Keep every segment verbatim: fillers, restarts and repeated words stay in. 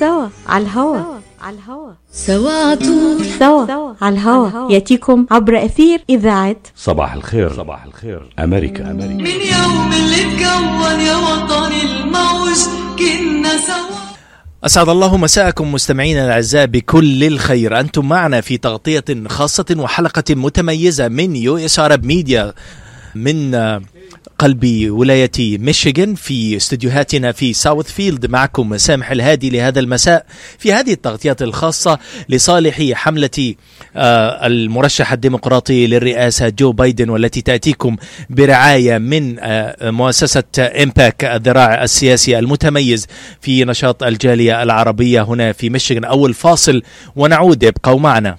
سوا على الهوا على الهوا سوا طول سوا على الهوا ياتيكم عبر أثير إذاعة صباح الخير. صباح الخير أمريكا أمريكا من يوم اللي اتكون يا وطني الموج كنا سوا. أسعد الله مساءكم مستمعينا الأعزاء بكل الخير. أنتم معنا في تغطية خاصة وحلقة متميزة من يو اس عرب ميديا من قلب ولاية ميشيغان في استديوهاتنا في ساوثفيلد. معكم سامح الهادي لهذا المساء في هذه التغطيات الخاصة لصالح حملة المرشح الديمقراطي للرئاسة جو بايدن، والتي تأتيكم برعاية من مؤسسة إمباك الذراع السياسي المتميز في نشاط الجالية العربية هنا في ميشيغان. أول فاصل ونعود، ابقوا معنا.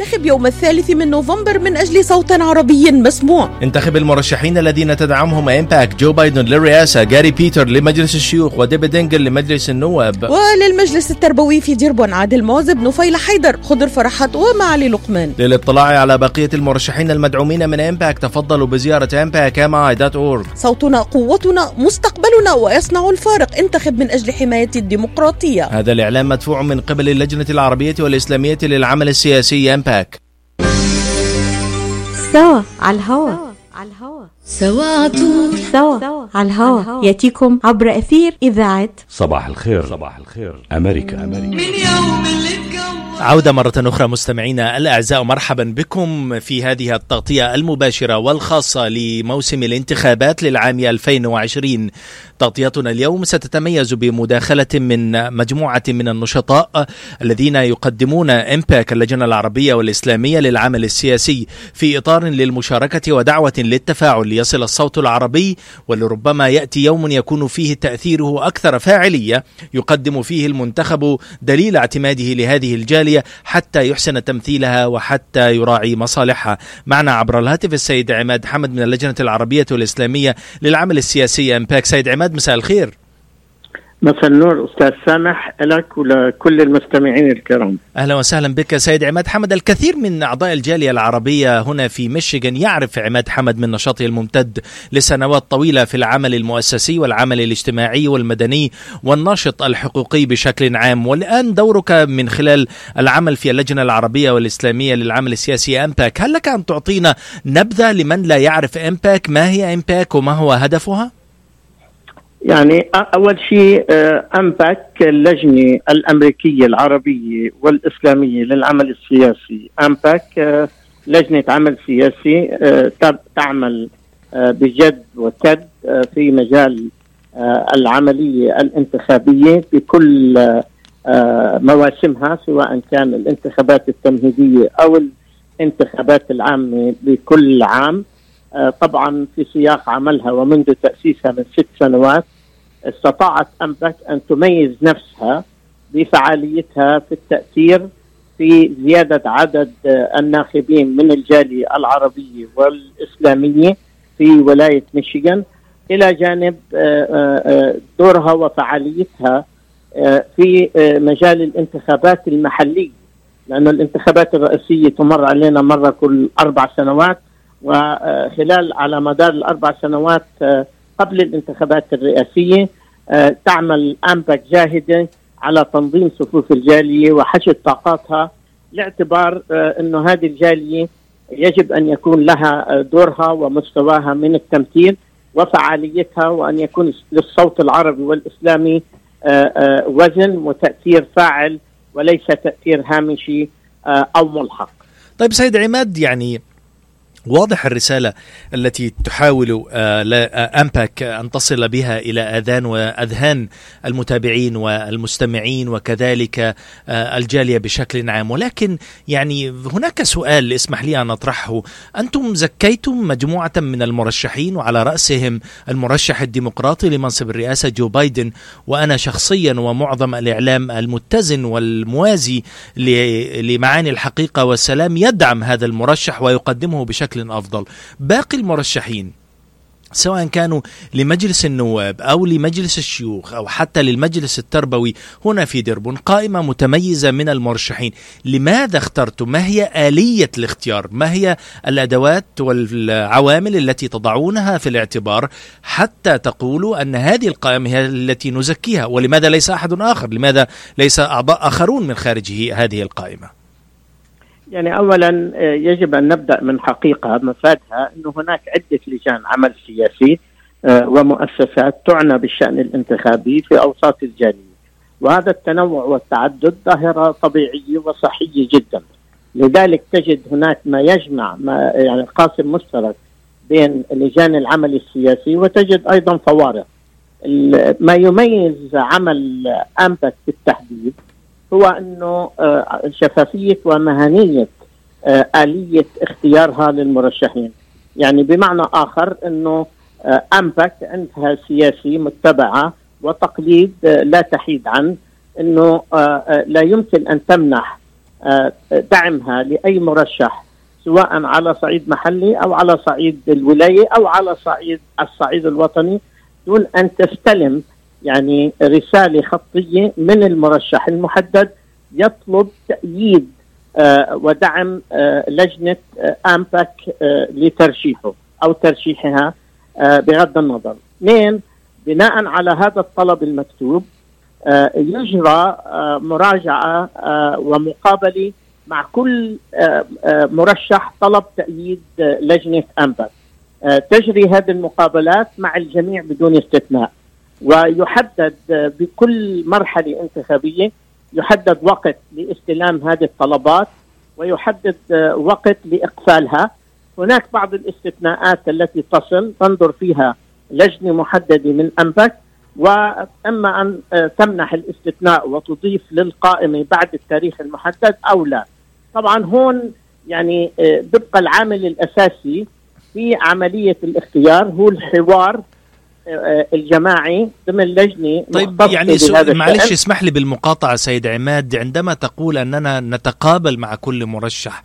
انتخب يوم الثالث من نوفمبر من أجل صوت عربي مسموع. انتخب المرشحين الذين تدعمهم إمباك: جو بايدن للرئاسة، جاري بيتر لمجلس الشيوخ، وديب دينجل لمجلس النواب، وللمجلس التربوي في ديربون عادل موزب، نوفيلا حيدر، خضر فرحات، ومعالي لقمان. للاطلاع على بقية المرشحين المدعومين من إمباك تفضلوا بزيارة إمباك إم آي دوت أورغ. صوتنا قوتنا مستقبلنا ويصنع الفارق. انتخب من أجل حماية الديمقراطية. هذا الإعلان مدفوع من قبل اللجنة العربية والإسلامية للعمل السياسي. سوا على الهوا على الهوا سوا طول سوا على الهوا ياتيكم عبر أثير إذاعة صباح الخير. صباح الخير أمريكا أمريكا من يوم عودة مرة أخرى مستمعينا الأعزاء، مرحبا بكم في هذه التغطية المباشرة والخاصة لموسم الانتخابات للعام ألفين وعشرين. تغطيتنا اليوم ستتميز بمداخلة من مجموعة من النشطاء الذين يقدمون إمباك اللجنة العربية والإسلامية للعمل السياسي في إطار للمشاركة ودعوة للتفاعل ليصل الصوت العربي، ولربما يأتي يوم يكون فيه تأثيره أكثر فاعلية، يقدم فيه المنتخب دليل اعتماده لهذه الجالية حتى يحسن تمثيلها وحتى يراعي مصالحها. معنا عبر الهاتف السيد عماد حمد من اللجنة العربية والإسلامية للعمل السياسي إمباك. سيد عماد مساء الخير. مساء النور أستاذ سامح لك ولكل المستمعين الكرام. أهلا وسهلا بك سيد عماد حمد. الكثير من أعضاء الجالية العربية هنا في ميشيغان يعرف عماد حمد من نشاطه الممتد لسنوات طويلة في العمل المؤسسي والعمل الاجتماعي والمدني والناشط الحقوقي بشكل عام، والآن دورك من خلال العمل في اللجنة العربية والإسلامية للعمل السياسي إمباك. هل لك أن تعطينا نبذة لمن لا يعرف إمباك؟ ما هي إمباك وما هو هدفها؟ يعني أول شيء أمباك اللجنة الأمريكية العربية والإسلامية للعمل السياسي. أمباك لجنة عمل سياسي تعمل بجد وكد في مجال العملية الانتخابية بكل مواسمها، سواء كان الانتخابات التمهيدية أو الانتخابات العامة بكل عام. طبعا في سياق عملها ومنذ تأسيسها من ست سنوات استطاعت أمباك أن تميز نفسها بفعاليتها في التأثير في زيادة عدد الناخبين من الجالية العربية والإسلامية في ولاية ميشيغان، إلى جانب دورها وفعاليتها في مجال الانتخابات المحلية، لأن الانتخابات الرئاسية تمر علينا مرة كل أربع سنوات، وخلال على مدار الأربع سنوات قبل الانتخابات الرئاسية تعمل أمباك جاهدا على تنظيم صفوف الجالية وحشد طاقاتها، لاعتبار أنه هذه الجالية يجب أن يكون لها دورها ومستواها من التمثيل وفعاليتها، وأن يكون للصوت العربي والإسلامي وزن وتأثير فاعل وليس تأثير هامشي أو ملحق. طيب سيد عماد، يعني واضح الرسالة التي تحاول أمباك أن تصل بها إلى آذان وأذهان المتابعين والمستمعين وكذلك الجالية بشكل عام، ولكن يعني هناك سؤال اسمح لي أن أطرحه. أنتم زكيتم مجموعة من المرشحين وعلى رأسهم المرشح الديمقراطي لمنصب الرئاسة جو بايدن، وأنا شخصيا ومعظم الإعلام المتزن والموازي لمعاني الحقيقة والسلام يدعم هذا المرشح ويقدمه بشكل أفضل. باقي المرشحين سواء كانوا لمجلس النواب أو لمجلس الشيوخ أو حتى للمجلس التربوي هنا في ديربون قائمة متميزة من المرشحين. لماذا اخترتم؟ ما هي آلية الاختيار؟ ما هي الأدوات والعوامل التي تضعونها في الاعتبار حتى تقولوا أن هذه القائمة هي التي نزكيها؟ ولماذا ليس أحد آخر؟ لماذا ليس أعضاء آخرون من خارج هذه القائمة؟ يعني أولا يجب أن نبدأ من حقيقة مفادها أنه هناك عدة لجان عمل سياسي ومؤسسات تعنى بالشأن الانتخابي في أوساط الجالية، وهذا التنوع والتعدد ظاهرة طبيعية وصحية جدا. لذلك تجد هناك ما يجمع ما يعني قاسم مشترك بين لجان العمل السياسي، وتجد أيضا فوارق. ما يميز عمل آمباك بالتحديد هو أنه شفافية ومهنية آلية اختيارها للمرشحين. يعني بمعنى آخر أنه أمبك أنها سياسي متبعة وتقليد لا تحيد عن أنه لا يمكن أن تمنح دعمها لأي مرشح سواء على صعيد محلي أو على صعيد الولاية أو على صعيد الصعيد الوطني دون أن تستلم يعني رسالة خطية من المرشح المحدد يطلب تأييد آه ودعم آه لجنة آه آمباك آه لترشيحه أو ترشيحها آه بغض النظر. اثنين، بناء على هذا الطلب المكتوب آه يجرى آه مراجعة آه ومقابلة مع كل آه آه مرشح طلب تأييد آه لجنة آمباك. آه تجري هذه المقابلات مع الجميع بدون استثناء، ويحدد بكل مرحلة انتخابية يحدد وقت لاستلام هذه الطلبات ويحدد وقت لإقفالها. هناك بعض الاستثناءات التي تصل تنظر فيها لجنة محددة من أنبك، وإما أن تمنح الاستثناء وتضيف للقائمة بعد التاريخ المحدد أو لا. طبعا هون يعني بيبقى العامل الأساسي في عملية الاختيار هو الحوار الجماعي ضمن لجنة. طيب يعني معلش اسمح لي بالمقاطعة سيد عماد، عندما تقول أننا نتقابل مع كل مرشح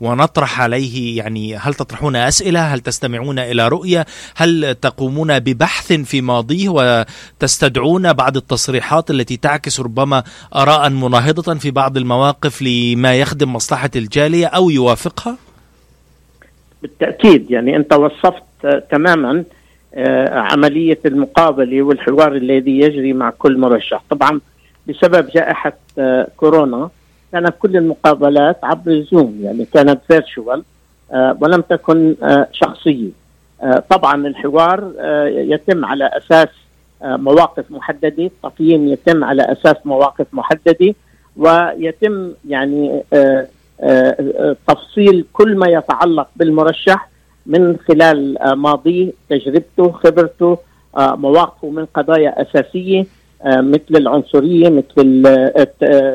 ونطرح عليه، يعني هل تطرحون أسئلة؟ هل تستمعون إلى رؤية؟ هل تقومون ببحث في ماضيه وتستدعون بعض التصريحات التي تعكس ربما آراء مناهضة في بعض المواقف لما يخدم مصلحة الجالية أو يوافقها؟ بالتأكيد، يعني أنت وصفت تماما عملية المقابلة والحوار الذي يجري مع كل مرشح. طبعا بسبب جائحة كورونا كانت كل المقابلات عبر زوم، يعني كانت فيرتشوال ولم تكن شخصية. طبعا الحوار يتم على أساس مواقف محددة، التقييم يتم على أساس مواقف محددة، ويتم يعني تفصيل كل ما يتعلق بالمرشح من خلال ماضيه، تجربته، خبرته، مواقفه من قضايا أساسية مثل العنصرية، مثل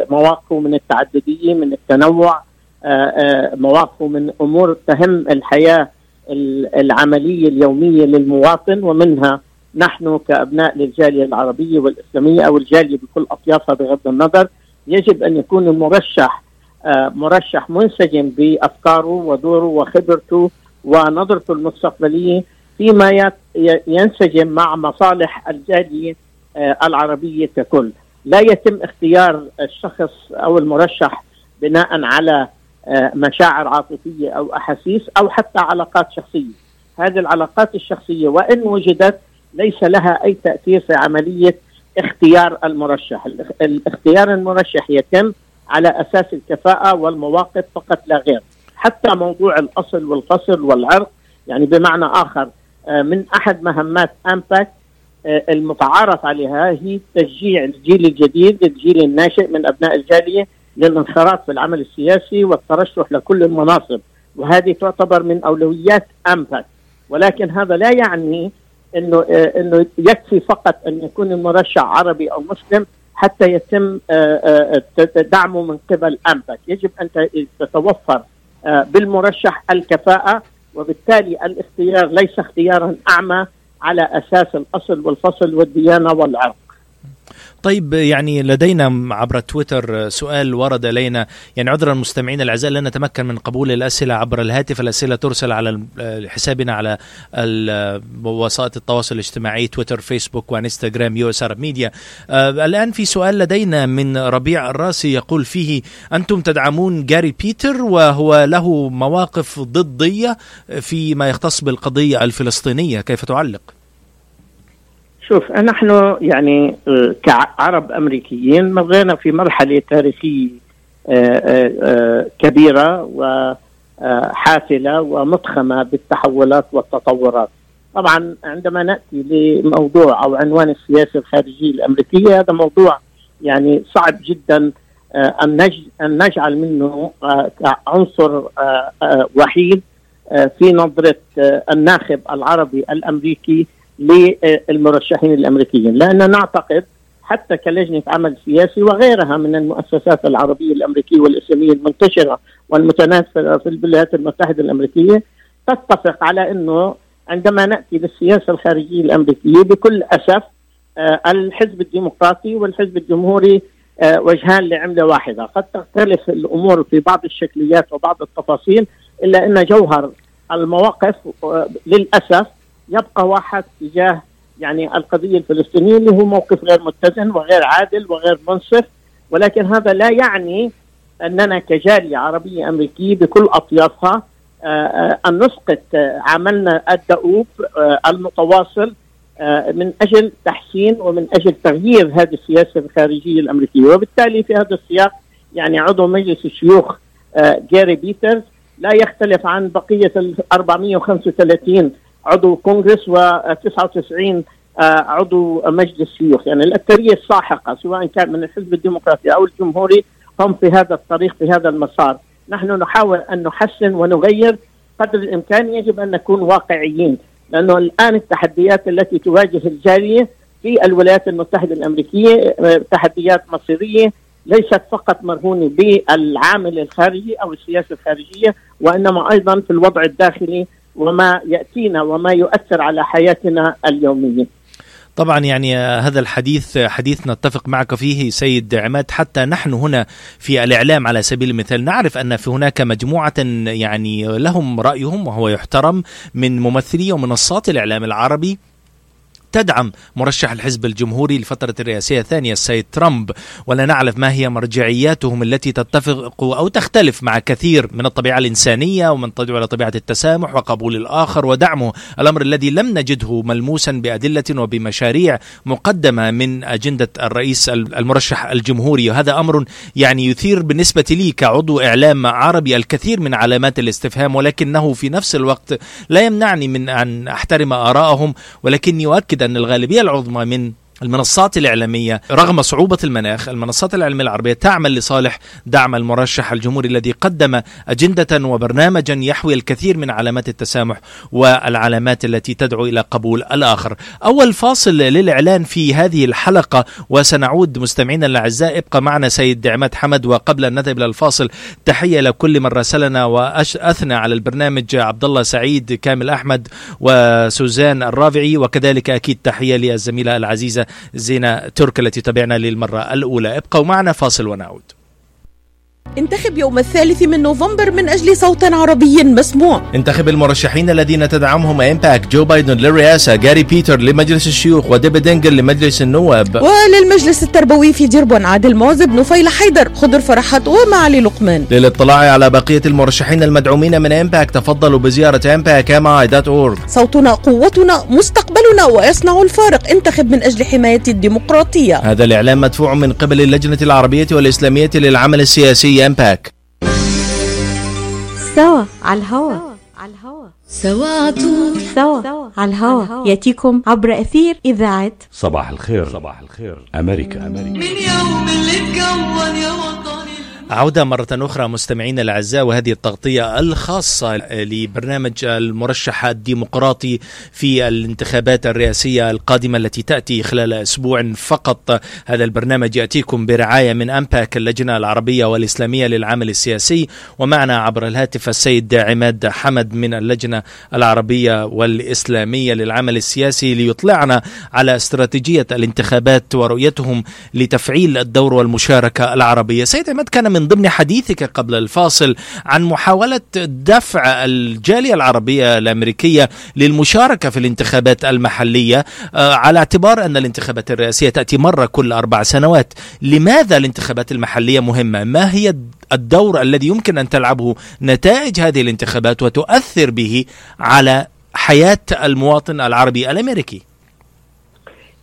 مواقفه من التعددية، من التنوع، مواقفه من أمور تهم الحياة العملية اليومية للمواطن، ومنها نحن كأبناء للجالية العربية والإسلامية أو الجالية بكل أطيافها بغض النظر. يجب أن يكون المرشح مرشح منسجم بأفكاره ودوره وخبرته ونظرته المستقبلية فيما ينسجم مع مصالح الجالية العربية ككل. لا يتم اختيار الشخص أو المرشح بناء على مشاعر عاطفية أو أحاسيس أو حتى علاقات شخصية. هذه العلاقات الشخصية وإن وجدت ليس لها أي تأثير في عملية اختيار المرشح. الاختيار المرشح يتم على أساس الكفاءة والمواقف فقط لا غير. حتى موضوع الأصل والفصل والعرق، يعني بمعنى آخر من أحد مهمات آمباك المتعارف عليها هي تشجيع الجيل الجديد، الجيل الناشئ من أبناء الجالية للانخراط في العمل السياسي والترشح لكل المناصب، وهذه تعتبر من أولويات آمباك. ولكن هذا لا يعني أنه, إنه يكفي فقط أن يكون المرشح عربي أو مسلم حتى يتم دعمه من قبل آمباك. يجب أن تتوفر بالمرشح الكفاءة، وبالتالي الاختيار ليس اختيارا أعمى على أساس الأصل والفصل والديانة والعرق. طيب يعني لدينا عبر تويتر سؤال ورد لينا، يعني عذرا المستمعين الأعزاء لن نتمكن من قبول الأسئلة عبر الهاتف، الأسئلة ترسل على حسابنا على وسائط التواصل الاجتماعي تويتر فيسبوك وانستغرام يو اس عرب ميديا. الآن في سؤال لدينا من ربيع الراسي يقول فيه أنتم تدعمون جاري بيتر وهو له مواقف ضدية فيما يختص بالقضية الفلسطينية، كيف تعلق؟ شوف نحن يعني كعرب أمريكيين مرينا في مرحلة تاريخية كبيرة وحافلة ومضخمة بالتحولات والتطورات. طبعا عندما نأتي لموضوع أو عنوان السياسة الخارجية الأمريكية هذا موضوع يعني صعب جدا أن نجعل منه عنصر وحيد في نظرة الناخب العربي الأمريكي للمرشحين الأمريكيين، لأننا نعتقد حتى كلجنة عمل سياسي وغيرها من المؤسسات العربية الأمريكية والإسلامية المنتشرة والمتناثرة في الولايات المتحدة الأمريكية تتفق على أنه عندما نأتي للسياسة الخارجية الأمريكية بكل أسف الحزب الديمقراطي والحزب الجمهوري وجهان لعملة واحدة. قد تختلف الأمور في بعض الشكليات وبعض التفاصيل، إلا أن جوهر المواقف للأسف يبقى واحد تجاه يعني القضية الفلسطينية اللي هو موقف غير متزن وغير عادل وغير منصف. ولكن هذا لا يعني أننا كجالية عربية أمريكية بكل أطيافها أن نسقط عملنا الدؤوب المتواصل من أجل تحسين ومن أجل تغيير هذه السياسة الخارجية الأمريكية. وبالتالي في هذا السياق يعني عضو مجلس الشيوخ جاري بيترز لا يختلف عن بقية ال أربعمائة وخمسة وثلاثين عضو كونغرس وتسعة وتسعين عضو مجلس الشيوخ، يعني الأكثرية الساحقة سواء كان من الحزب الديمقراطي أو الجمهوري هم في هذا الطريق في هذا المسار. نحن نحاول أن نحسن ونغير قدر الإمكان، يجب أن نكون واقعيين، لأنه الآن التحديات التي تواجه الجالية في الولايات المتحدة الأمريكية تحديات مصيرية ليست فقط مرهونة بالعامل الخارجي أو السياسة الخارجية، وإنما أيضا في الوضع الداخلي وما يأتينا وما يؤثر على حياتنا اليومية. طبعا يعني هذا الحديث حديث نتفق معك فيه سيد عماد. حتى نحن هنا في الإعلام على سبيل المثال نعرف أن في هناك مجموعة يعني لهم رأيهم وهو يحترم من ممثلي ومنصات الإعلام العربي تدعم مرشح الحزب الجمهوري لفترة الرئاسية الثانية السيد ترامب، ولا نعرف ما هي مرجعياتهم التي تتفق أو تختلف مع كثير من الطبيعة الإنسانية ومن تدعو على طبيعة التسامح وقبول الآخر ودعمه، الأمر الذي لم نجده ملموسا بأدلة وبمشاريع مقدمة من أجندة الرئيس المرشح الجمهوري. وهذا أمر يعني يثير بالنسبة لي كعضو إعلام عربي الكثير من علامات الاستفهام، ولكنه في نفس الوقت لا يمنعني من أن أحترم آراءهم. ولكني أؤكد أن الغالبية العظمى من المنصات الإعلامية رغم صعوبة المناخ المنصات الإعلامية العربية تعمل لصالح دعم المرشح الجمهوري الذي قدم أجندة وبرنامجا يحوي الكثير من علامات التسامح والعلامات التي تدعو إلى قبول الآخر. أول فاصل للإعلان في هذه الحلقة وسنعود مستمعينا الأعزاء، ابقى معنا سيد عماد حمد. وقبل أن نذهب للفاصل تحية لكل من راسلنا وأثنى على البرنامج عبد الله سعيد كامل أحمد وسوزان الرافعي، وكذلك أكيد تحية للزميلة العزيزة زينة ترك التي تابعنا للمرة الأولى. ابقوا معنا، فاصل ونعود. انتخب يوم الثالث من نوفمبر من أجل صوت عربي مسموع. انتخب المرشحين الذين تدعمهم آيباك، جو بايدن للرئاسة، جاري بيتر لمجلس الشيوخ، وديب دينجل لمجلس النواب، وللمجلس التربوي في ديربون عادل موزي، نوفيلا حيدر، خضر فرحات، ومعالي لقمان. للاطلاع على بقية المرشحين المدعومين من آيباك تفضلوا بزيارة آيباك دوت أورغ. صوتنا قوتنا مستقبلنا ويصنع الفارق. انتخب من أجل حماية الديمقراطية. هذا الإعلان مدفوع من قبل اللجنة العربية والإسلامية للعمل السياسي. امباك سوا على الهوا على الهوا سوا طول سوا على الهوا ياتيكم عبر اثير اذاعه صباح الخير صباح الخير امريكا امريكا من يوم اللي اتكون يا وطني. عودة مرة أخرى مستمعين الأعزاء، وهذه التغطية الخاصة لبرنامج المرشح الديمقراطي في الانتخابات الرئاسية القادمة التي تأتي خلال أسبوع فقط. هذا البرنامج يأتيكم برعاية من أمباك اللجنة العربية والإسلامية للعمل السياسي، ومعنا عبر الهاتف السيد عماد حمد من اللجنة العربية والإسلامية للعمل السياسي ليطلعنا على استراتيجية الانتخابات ورؤيتهم لتفعيل الدور والمشاركة العربية. سيد عماد، كان من ضمن حديثك قبل الفاصل عن محاولة دفع الجالية العربية الأمريكية للمشاركة في الانتخابات المحلية على اعتبار أن الانتخابات الرئاسية تأتي مرة كل أربع سنوات. لماذا الانتخابات المحلية مهمة؟ ما هي الدور الذي يمكن أن تلعبه نتائج هذه الانتخابات وتؤثر به على حياة المواطن العربي الأمريكي؟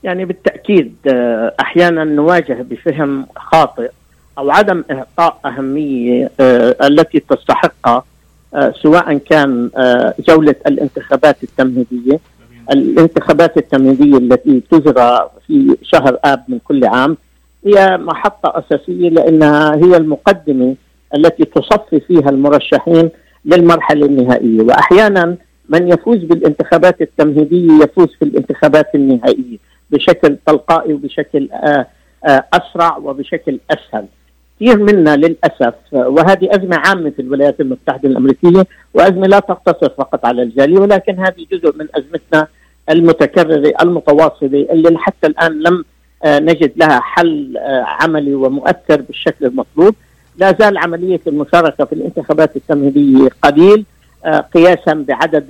يعني بالتأكيد أحيانا نواجه بفهم خاطئ أو عدم إعطاء أهمية التي تستحقها، سواء كان جولة الانتخابات التمهيدية الانتخابات التمهيدية التي تجرى في شهر آب من كل عام هي محطة أساسية، لأنها هي المقدمة التي تصفي فيها المرشحين للمرحلة النهائية. وأحيانا من يفوز بالانتخابات التمهيدية يفوز في الانتخابات النهائية بشكل تلقائي وبشكل أسرع وبشكل أسهل. كثير منا للأسف، وهذه أزمة عامة في الولايات المتحدة الأمريكية وأزمة لا تقتصر فقط على الجالية، ولكن هذه جزء من أزمتنا المتكررة المتواصلة اللي حتى الآن لم نجد لها حل عملي ومؤثر بالشكل المطلوب. لا زال عملية المشاركة في الانتخابات التمهيدية قليل قياسا بعدد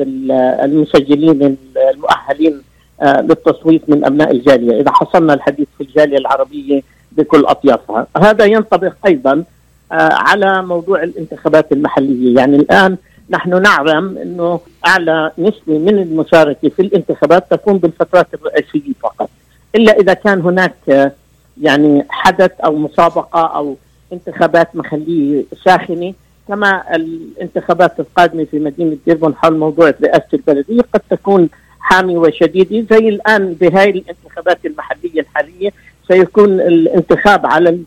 المسجلين المؤهلين للتصويت من أبناء الجالية، إذا حصلنا الحديث في الجالية العربية بكل أطيافها. هذا ينطبق أيضا على موضوع الانتخابات المحلية. يعني الآن نحن نعلم أنه أعلى نسبة من المشاركة في الانتخابات تكون بالفترات الرئاسية فقط، إلا إذا كان هناك يعني حدث أو مسابقة أو انتخابات محلية ساخنة، كما الانتخابات القادمة في مدينة ديربون حول موضوع رئاسة البلدية قد تكون حامي وشديد. زي الآن بهاي الانتخابات المحلية الحالية سيكون الانتخاب على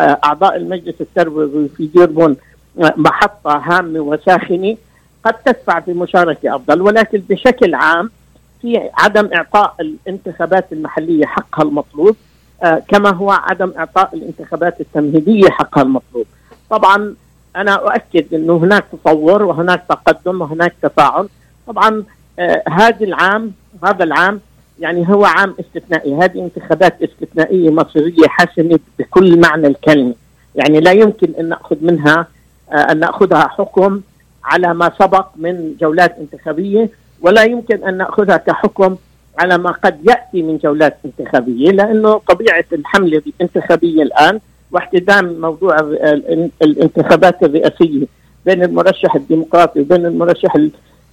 أعضاء المجلس التربوي في ديربون محطة هامة وساخنة قد تدفع بمشاركة أفضل، ولكن بشكل عام في عدم إعطاء الانتخابات المحلية حقها المطلوب، كما هو عدم إعطاء الانتخابات التمهيدية حقها المطلوب. طبعا أنا أؤكد أنه هناك تطور وهناك تقدم وهناك تفاعل. طبعا آه هذا العام هذا العام يعني هو عام استثنائي، هذه انتخابات استثنائية مصرية حاسمة بكل معنى الكلمة. يعني لا يمكن أن نأخذ منها آه أن نأخذها حكم على ما سبق من جولات انتخابية، ولا يمكن أن نأخذها كحكم على ما قد يأتي من جولات انتخابية، لأنه طبيعة الحملة الانتخابية الآن واحتدام موضوع الانتخابات الرئاسية بين المرشح الديمقراطي وبين المرشح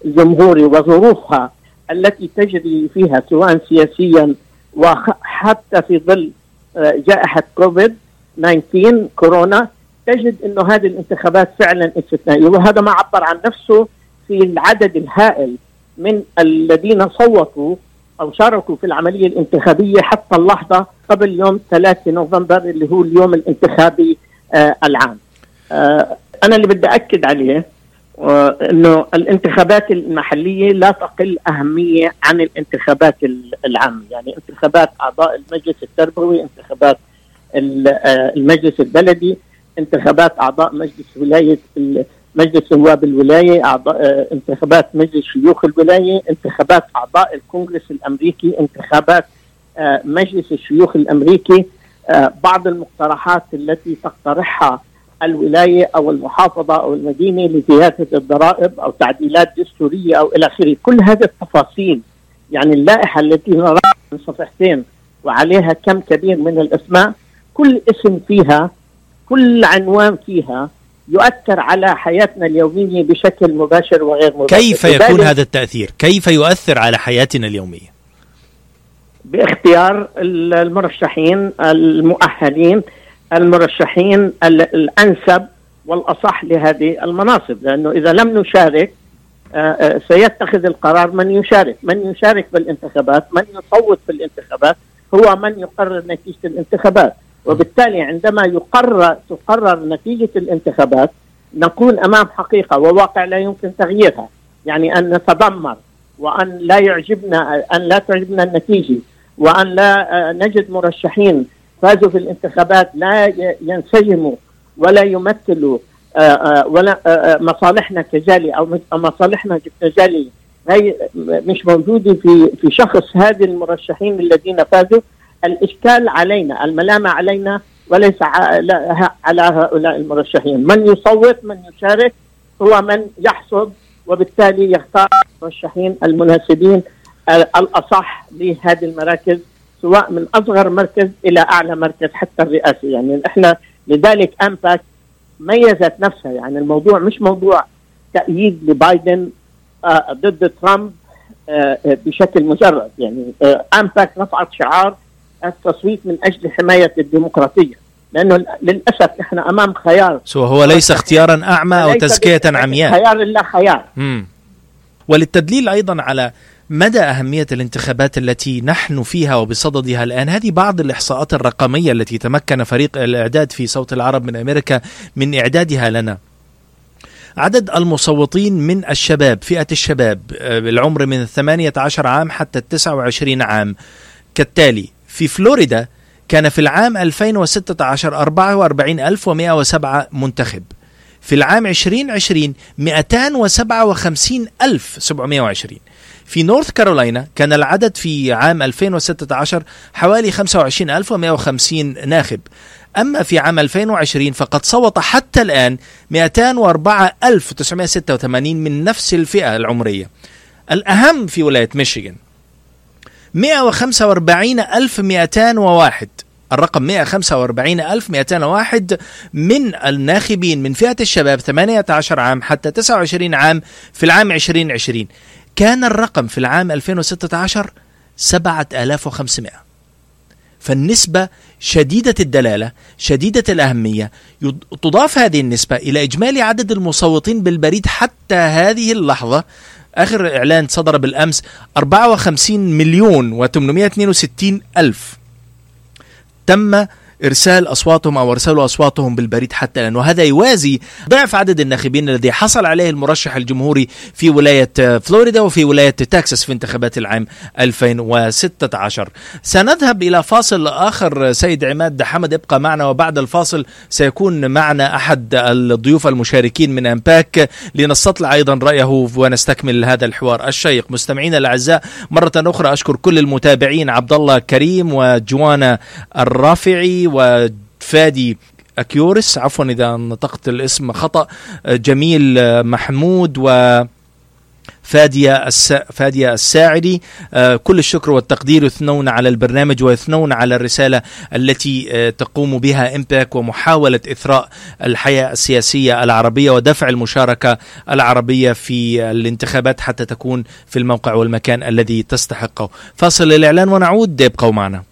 الجمهوري وظروفها التي تجري فيها سواء سياسيا وحتى في ظل جائحة كوفيد تسعة عشر كورونا، تجد أنه هذه الانتخابات فعلا استثنائية. وهذا ما عبر عن نفسه في العدد الهائل من الذين صوتوا أو شاركوا في العملية الانتخابية حتى اللحظة قبل يوم ثلاثة نوفمبر اللي هو اليوم الانتخابي آه العام. آه أنا اللي بدي أكد عليه أنه الانتخابات المحلية لا تقل أهمية عن الانتخابات العامة. يعني انتخابات أعضاء المجلس التربوي، انتخابات المجلس البلدي، انتخابات أعضاء مجلس ولاية مجلس نواب الولاية، أعضاء انتخابات مجلس شيوخ الولاية، انتخابات أعضاء الكونغرس الأمريكي، انتخابات مجلس الشيوخ الأمريكي. بعض المقترحات التي تقترحها الولاية أو المحافظة أو المدينة لزيادة الضرائب أو تعديلات دستورية أو إلى آخره، كل هذه التفاصيل. يعني اللائحة التي نراها من صفحتين وعليها كم كبير من الأسماء، كل اسم فيها كل عنوان فيها يؤثر على حياتنا اليومية بشكل مباشر وغير مباشر. كيف يكون هذا التأثير؟ كيف يؤثر على حياتنا اليومية؟ باختيار المرشحين المؤهلين المرشحين الأنسب والأصح لهذه المناصب، لأنه إذا لم نشارك سيتخذ القرار من يشارك من يشارك بالانتخابات، من يصوت بالانتخابات هو من يقرر نتيجة الانتخابات. وبالتالي عندما يقرر تقرر نتيجة الانتخابات نكون أمام حقيقة وواقع لا يمكن تغييرها، يعني أن نتذمر وأن لا يعجبنا أن لا تعجبنا النتيجة وأن لا نجد مرشحين فازوا في الانتخابات لا ينسجموا ولا يمثلوا ولا مصالحنا كجالي أو مصالحنا كجالي هي مش موجودة في في شخص هذه المرشحين الذين فازوا. الإشكال علينا، الملامة علينا وليس على هؤلاء المرشحين. من يصوت من يشارك هو من يحصد وبالتالي يختار المرشحين المناسبين الأصح لهذه المراكز سواء من أصغر مركز إلى أعلى مركز حتى الرئاسي. يعني إحنا لذلك أمباك ميزت نفسها، يعني الموضوع مش موضوع تأييد لبايدن آه ضد ترامب آه بشكل مجرد، يعني آه أمباك رفعت شعار التصويت من أجل حماية الديمقراطية، لأنه للأسف إحنا أمام خيار سو هو ليس اختيارا أعمى أو تزكية عمياء، خيار لا خيار. مم. وللتدليل أيضا على مدى أهمية الانتخابات التي نحن فيها وبصددها الآن، هذه بعض الإحصاءات الرقمية التي تمكن فريق الإعداد في صوت العرب من أمريكا من إعدادها لنا. عدد المصوتين من الشباب، فئة الشباب بالعمر من ثمانية عشر عام حتى تسعة وعشرين عام كالتالي: في فلوريدا كان في العام ألفين وستة عشر أربعة وأربعين ألف ومئة وسبعة منتخب، في العام ألفين وعشرين مئتين وسبعة وخمسين ألف وسبعمئة وعشرين. في نورث كارولاينا كان العدد في عام ألفين وستة عشر حوالي خمسة وعشرين ألف ومئة وخمسين ناخب، أما في عام ألفين وعشرين فقد صوت حتى الآن مئتين وأربعة ألف وتسعمئة وستة وثمانين من نفس الفئة العمرية. الأهم في ولاية ميشيغان مئة وخمسة وأربعين ألف ومئتين وواحد، الرقم مئة وخمسة وأربعين ألف ومئتين وواحد من الناخبين من فئة الشباب ثمانية عشر عام حتى تسعة وعشرين عام في العام ألفين وعشرين. كان الرقم في العام ألفين وستة عشر سبعة آلاف وخمسمئة. فالنسبة شديدة الدلالة، شديدة الأهمية. تضاف هذه النسبة إلى إجمالي عدد المصوتين بالبريد حتى هذه اللحظة، آخر إعلان صدر بالأمس، أربعة وخمسين مليون وثمانمئة واثنين وستين ألف تم إرسال أصواتهم أو أرسلوا أصواتهم بالبريد حتى الآن، وهذا يوازي ضعف عدد الناخبين الذي حصل عليه المرشح الجمهوري في ولاية فلوريدا وفي ولاية تكساس في انتخابات العام ألفين وستة عشر. سنذهب إلى فاصل آخر. سيد عماد حمد ابقى معنا، وبعد الفاصل سيكون معنا أحد الضيوف المشاركين من أمباك لنستطلع أيضا رأيه ونستكمل هذا الحوار الشيق. مستمعين الأعزاء مرة أخرى أشكر كل المتابعين، عبد الله كريم وجوانا الرافعي وفادي أكيورس، عفوا إذا نطقت الاسم خطأ، جميل محمود و فادية السا... فادية الساعدي. آه كل الشكر والتقدير، يثنون على البرنامج ويثنون على الرسالة التي آه تقوم بها إمباك ومحاولة إثراء الحياة السياسية العربية ودفع المشاركة العربية في الانتخابات حتى تكون في الموقع والمكان الذي تستحقه. فاصل الإعلان ونعود، ابقوا معنا.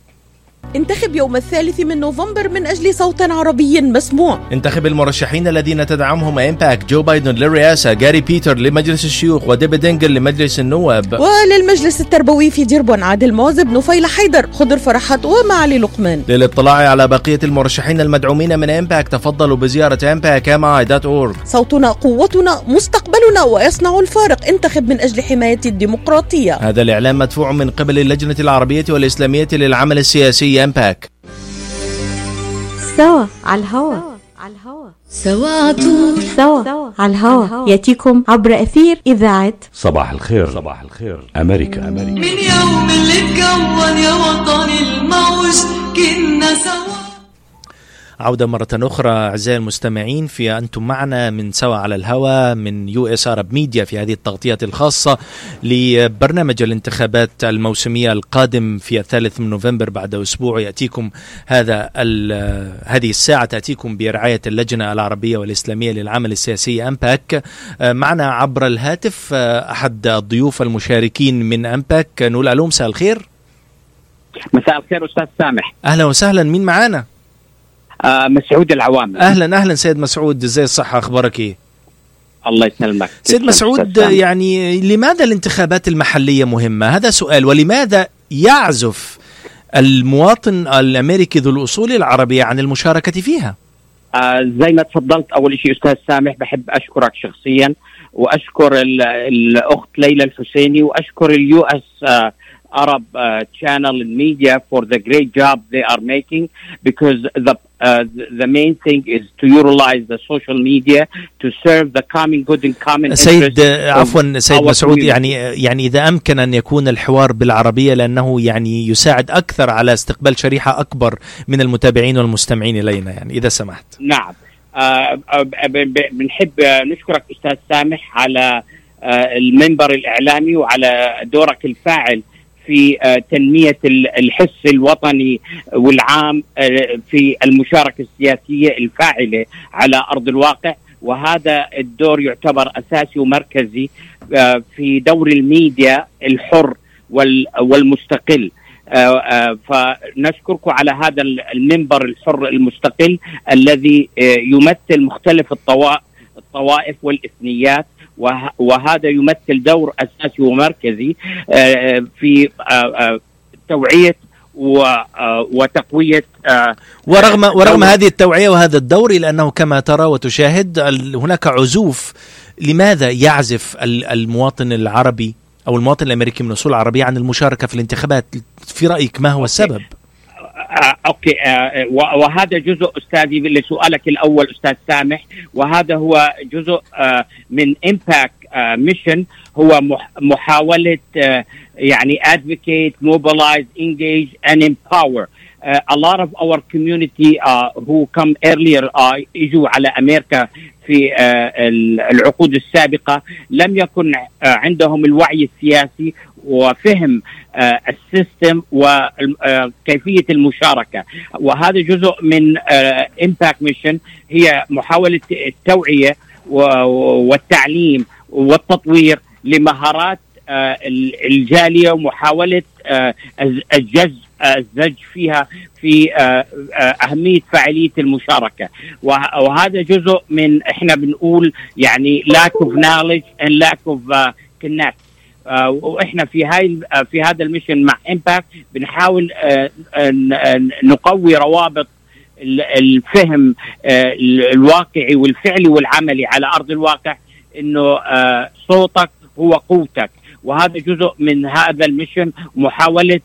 انتخب يوم الثالث من نوفمبر من أجل صوت عربي مسموع. انتخب المرشحين الذين تدعمهم إمباك: جو بايدن للرئاسة، جاري بيتر لمجلس الشيوخ، وديفيد إنجل لمجلس النواب، وللمجلس التربوي في ديربون عادل موزب، نوفيلا حيدر، خضر فرحات، ومعالي لقمان. للاطلاع على بقية المرشحين المدعومين من إمباك تفضلوا بزيارة إمباك إم آي دوت أورغ. صوتنا قوتنا، مستقبلنا، ويصنع الفارق. انتخب من أجل حماية الديمقراطية. هذا الإعلان مدفوع من قبل اللجنة العربية والإسلامية للعمل السياسي إمباك. سوا على الهوا، سوا طول، سوا على الهوا، يأتيكم عبر أثير إذاعة صباح الخير. صباح الخير أمريكا. أمريكا من يوم اللي اتكون يا وطني الموج كنا سوا. عودة مرة أخرى أعزائي المستمعين، في أنتم معنا من سوا على الهواء من يو اس عرب ميديا في هذه التغطية الخاصة لبرنامج الانتخابات الموسمية القادم في الثالث من نوفمبر بعد أسبوع. يأتيكم هذا هذه الساعة تأتيكم برعاية اللجنة العربية والإسلامية للعمل السياسي أمباك. معنا عبر الهاتف أحد الضيوف المشاركين من أمباك، نول علوم. مساء الخير. مساء الخير أستاذ سامح. أهلا وسهلا، مين معنا؟ آه مسعود العوامي. أهلا أهلا سيد مسعود، إزاي الصحة، أخبارك إيه؟ الله يسلمك سيد مسعود. يعني لماذا الانتخابات المحلية مهمة؟ هذا سؤال. ولماذا يعزف المواطن الأمريكي ذو الأصول العربية عن المشاركة فيها؟ زي ما تفضلت، أول شيء أستاذ سامح بحب أشكرك شخصيا، وأشكر الأخت ليلى الحسيني، وأشكر اليو اس Arab uh, channel and media for the great job they are making, because the uh, the main thing is to utilize the social media to serve the common good and common interest. عفوا سيد مسعود، يعني يعني إذا أمكن أن يكون الحوار بالعربية لأنه يعني يساعد أكثر على استقبال شريحة أكبر من المتابعين والمستمعين إلينا، يعني إذا سمحت. نعم، بنحب نشكرك أستاذ سامح على المنبر الإعلامي وعلى دورك الفاعل في تنمية الحس الوطني والعام في المشاركة السياسية الفاعلة على أرض الواقع، وهذا الدور يعتبر أساسي ومركزي في دور الميديا الحر والمستقل. فنشكركم على هذا المنبر الحر المستقل الذي يمثل مختلف الطوائف والإثنيات، وهذا يمثل دور أساسي ومركزي في توعية وتقوية ورغم ورغم هذه التوعية وهذا الدور، لأنه كما ترى وتشاهد هناك عزوف. لماذا يعزف المواطن العربي أو المواطن الأمريكي من أصول عربية عن المشاركة في الانتخابات؟ في رأيك ما هو السبب؟ أوكي، وهذا جزء أستاذي لسؤالك الأول أستاذ سامح، وهذا هو جزء من إمباك ميشن، هو محاولة يعني advocate, mobilize, engage and empower. Uh, a lot of our community uh, who come earlier uh, اجوا على أمريكا في uh, العقود السابقة لم يكن uh, عندهم الوعي السياسي وفهم uh, السيستم وكيفية uh, المشاركة، وهذا جزء من uh, Impact Mission، هي محاولة التوعية والتعليم والتطوير لمهارات uh, الجالية، ومحاولة uh, الجذب الزج فيها في أهمية فاعلية المشاركة. وهذا جزء من إحنا بنقول يعني lack of knowledge and lack of connect. وإحنا في هاي في هذا الميشن مع إمباكت بنحاول نقوي روابط الفهم الواقعي والفعلي والعملي على أرض الواقع، إنه صوتك هو قوتك، وهذا جزء من هذا الميشن، محاولة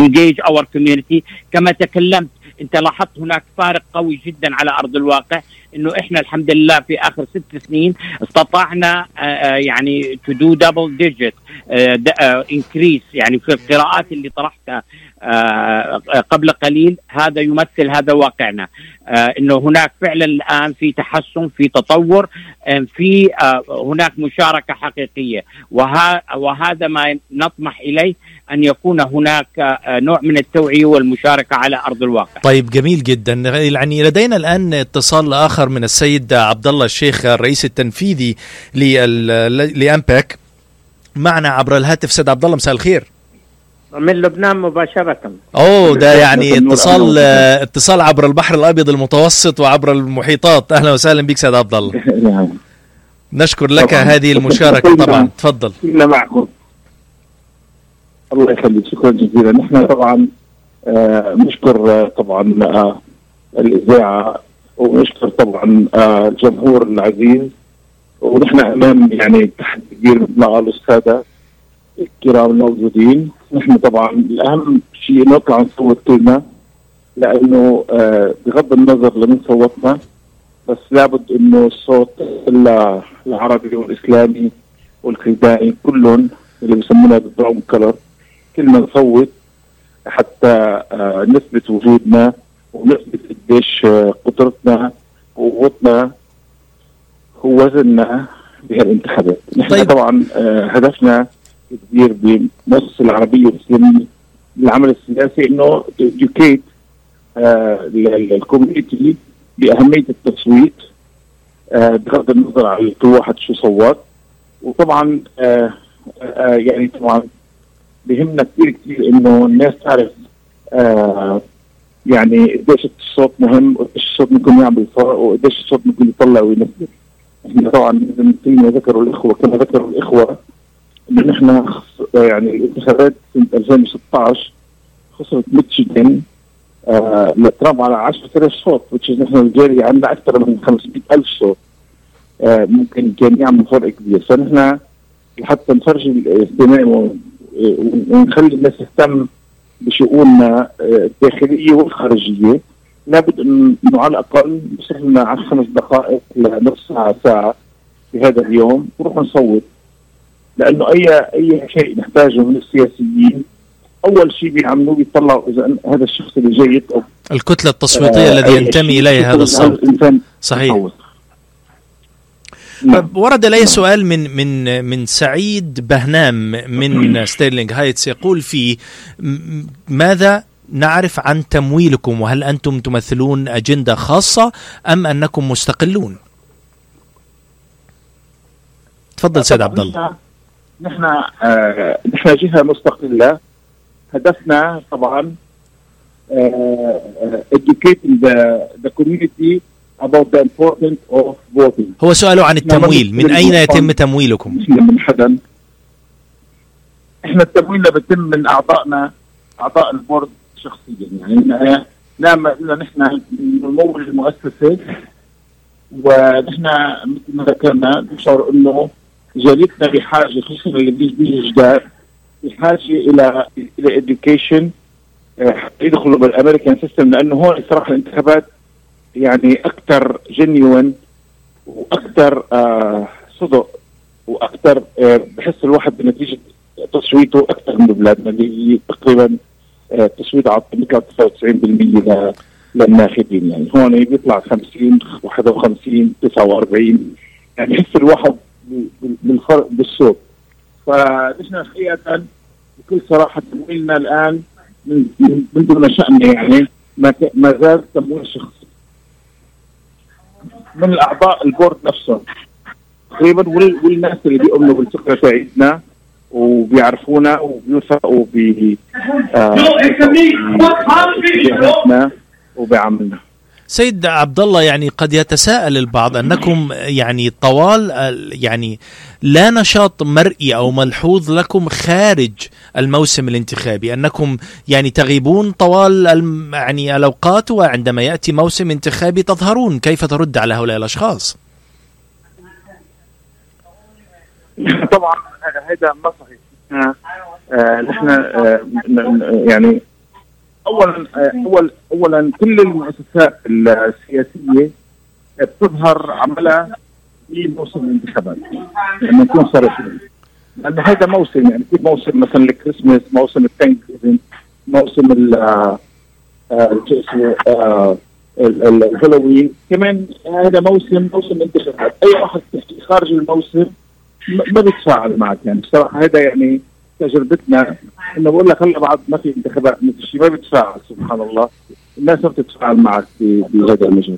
engage our community. كما تكلمت انت، لاحظت هناك فارق قوي جدا على أرض الواقع، انه احنا الحمد لله في آخر ست سنين استطعنا يعني to do double digit increase، يعني في القراءات اللي طرحتها قبل قليل، هذا يمثل هذا واقعنا، انه هناك فعلا الآن في تحسن، في تطور، في هناك مشاركة حقيقية، وهذا ما نطمح إليه، أن يكون هناك نوع من التوعية والمشاركة على أرض الواقع. طيب، جميل جدا. يعني لدينا الآن اتصال آخر من السيد عبد الله الشيخ، الرئيس التنفيذي لأمباك، معنا عبر الهاتف. سيد عبد الله، مساء الخير. من لبنان مباشرة. أوه، ده يعني اتصال اتصال عبر البحر الأبيض المتوسط وعبر المحيطات. أهلا وسهلا بك سيد عبد الله. نشكر لك طبعاً هذه المشاركة. طبعا تفضل. كلنا معكم. الله يخليك، شكرا جزيلا. نحن طبعا آه نشكر آه طبعا آه الإذاعة، ونشكر طبعا آه الجمهور العزيز، ونحن أمام يعني تحدي كبير مع الأستاذة الكرام الموجودين. نحن طبعا الأهم شيء نطلع نصوت كلنا، لأنه آه بغض النظر لمن صوتنا، بس لابد إنه الصوت العربي والإسلامي والخدائي كلهم اللي بيسمونها بالبراون كلر، كلنا نصوت حتى آه نثبت وجودنا، ونثبت قديش آه قدرتنا وقوتنا ووزننا بهالانتخابات. نحن طيب. طبعا آه هدفنا كبير بمؤسسة العربية والإسلامية للعمل السياسي، إنه educate آه الكوميونتي بأهمية التصويت آه بغض النظر عن كل واحد شو صوت. وطبعا آه آه يعني طبعا بهمنا كثير كثير إنه الناس تعرف آه يعني قديش الصوت مهم، وقديش الصوت ممكن يعمل فرق، وقديش الصوت ممكن يطلع وينزل. إحنا طبعا لازم نذكر الإخوة، كما ذكروا الإخوة نحن يعني الانتخابات سنة ألفين وستة عشر خسرت ميشيغان آه ترامب على عشرة آلاف صوت، نحن الجالية عندنا أكثر من خمسمائة ألف صوت، آه ممكن كان يعمل فرق كبير. فنحن حتى نفرج الاجتماع ونخلي الناس تهتم بشؤوننا الداخلية والخارجية، لابد أنه على الأقل نصلنا على خمس دقائق لنص ساعة ساعة في هذا اليوم ونروح نصوت، لأنه أي أي شيء نحتاجه من السياسيين أول شيء بيعملوه بيطلعوا إذا هذا الشخص اللي جيد أو الكتلة التصويتية آه الذي ينتمي إليها هذا الصوت. صحيح. الصوت. ورد لي سؤال من من من سعيد بهنام من ستيرلينغ هايتس يقول فيه: ماذا نعرف عن تمويلكم؟ وهل أنتم تمثلون أجندة خاصة أم أنكم مستقلون؟ تفضل سيد عبد الله. نحن آه نحن جهة مستقلة، هدفنا طبعا آه educating the the community about the importance of voting. هو سؤاله عن التمويل، من أين يتم تمويلكم؟ من حدا. إحنا التمويل بيتم من أعضائنا، أعضاء البورد شخصيا، يعني نعمل نحن نمول المؤسسة، ونحن مثل ما ذكرنا نشعر إنه جاليتنا بحاجة، خصوصا اللي بيجي جداد، بحاجة إلى إلى education يدخلوا بالأمريكان سيستم، لأنه هون صراحة الانتخابات يعني أكثر جنيون وأكثر آه صدق وأكثر آه بحس الواحد بنتيجة تصويته أكثر من بلادنا اللي تقريبا آه تصويت على طريقة تسعة وتسعين بالمئة للناخبين، يعني هون بيطلع خمسين واحد وخمسين تسعة وأربعين، يعني بحس الواحد بالفرق بالصوت. فنحن حقيقة بكل صراحة تمويلنا الآن من منذ نشأنا يعني ما ما زال تمويل شخصي من الأعضاء البورد نفسهم تقريبا، والناس اللي بيؤمنوا بالفكرة تاعتنا وبيعرفونا وبيوثقوا ب آه وبعملنا. سيد عبد الله، يعني قد يتساءل البعض أنكم يعني طوال يعني لا نشاط مرئي أو ملحوظ لكم خارج الموسم الانتخابي، أنكم يعني تغيبون طوال يعني الأوقات وعندما يأتي موسم انتخابي تظهرون، كيف ترد على هؤلاء الأشخاص؟ طبعا هذا ما صحيح. نحن آه آه يعني أولاً أول أولاً كل المؤسسات السياسية بتظهر عملها بموسم الانتخابات، لما نكون صريحين، لأن هذا موسم، يعني في موسم مثلاً الكريسماس، موسم التانكريزم، موسم ال ال الهالوين، كمان هذا موسم موسم انتخابات، أي واحد تحكي خارج الموسم ما بتفاعل معك، يعني بصراحة هذا يعني تجربتنا، إنه بقول لك هلا بعد ما في انتخابات مثل الشيء ما بتفاعل، سبحان الله الناس ما بتتفاعل معك بهذا المجال.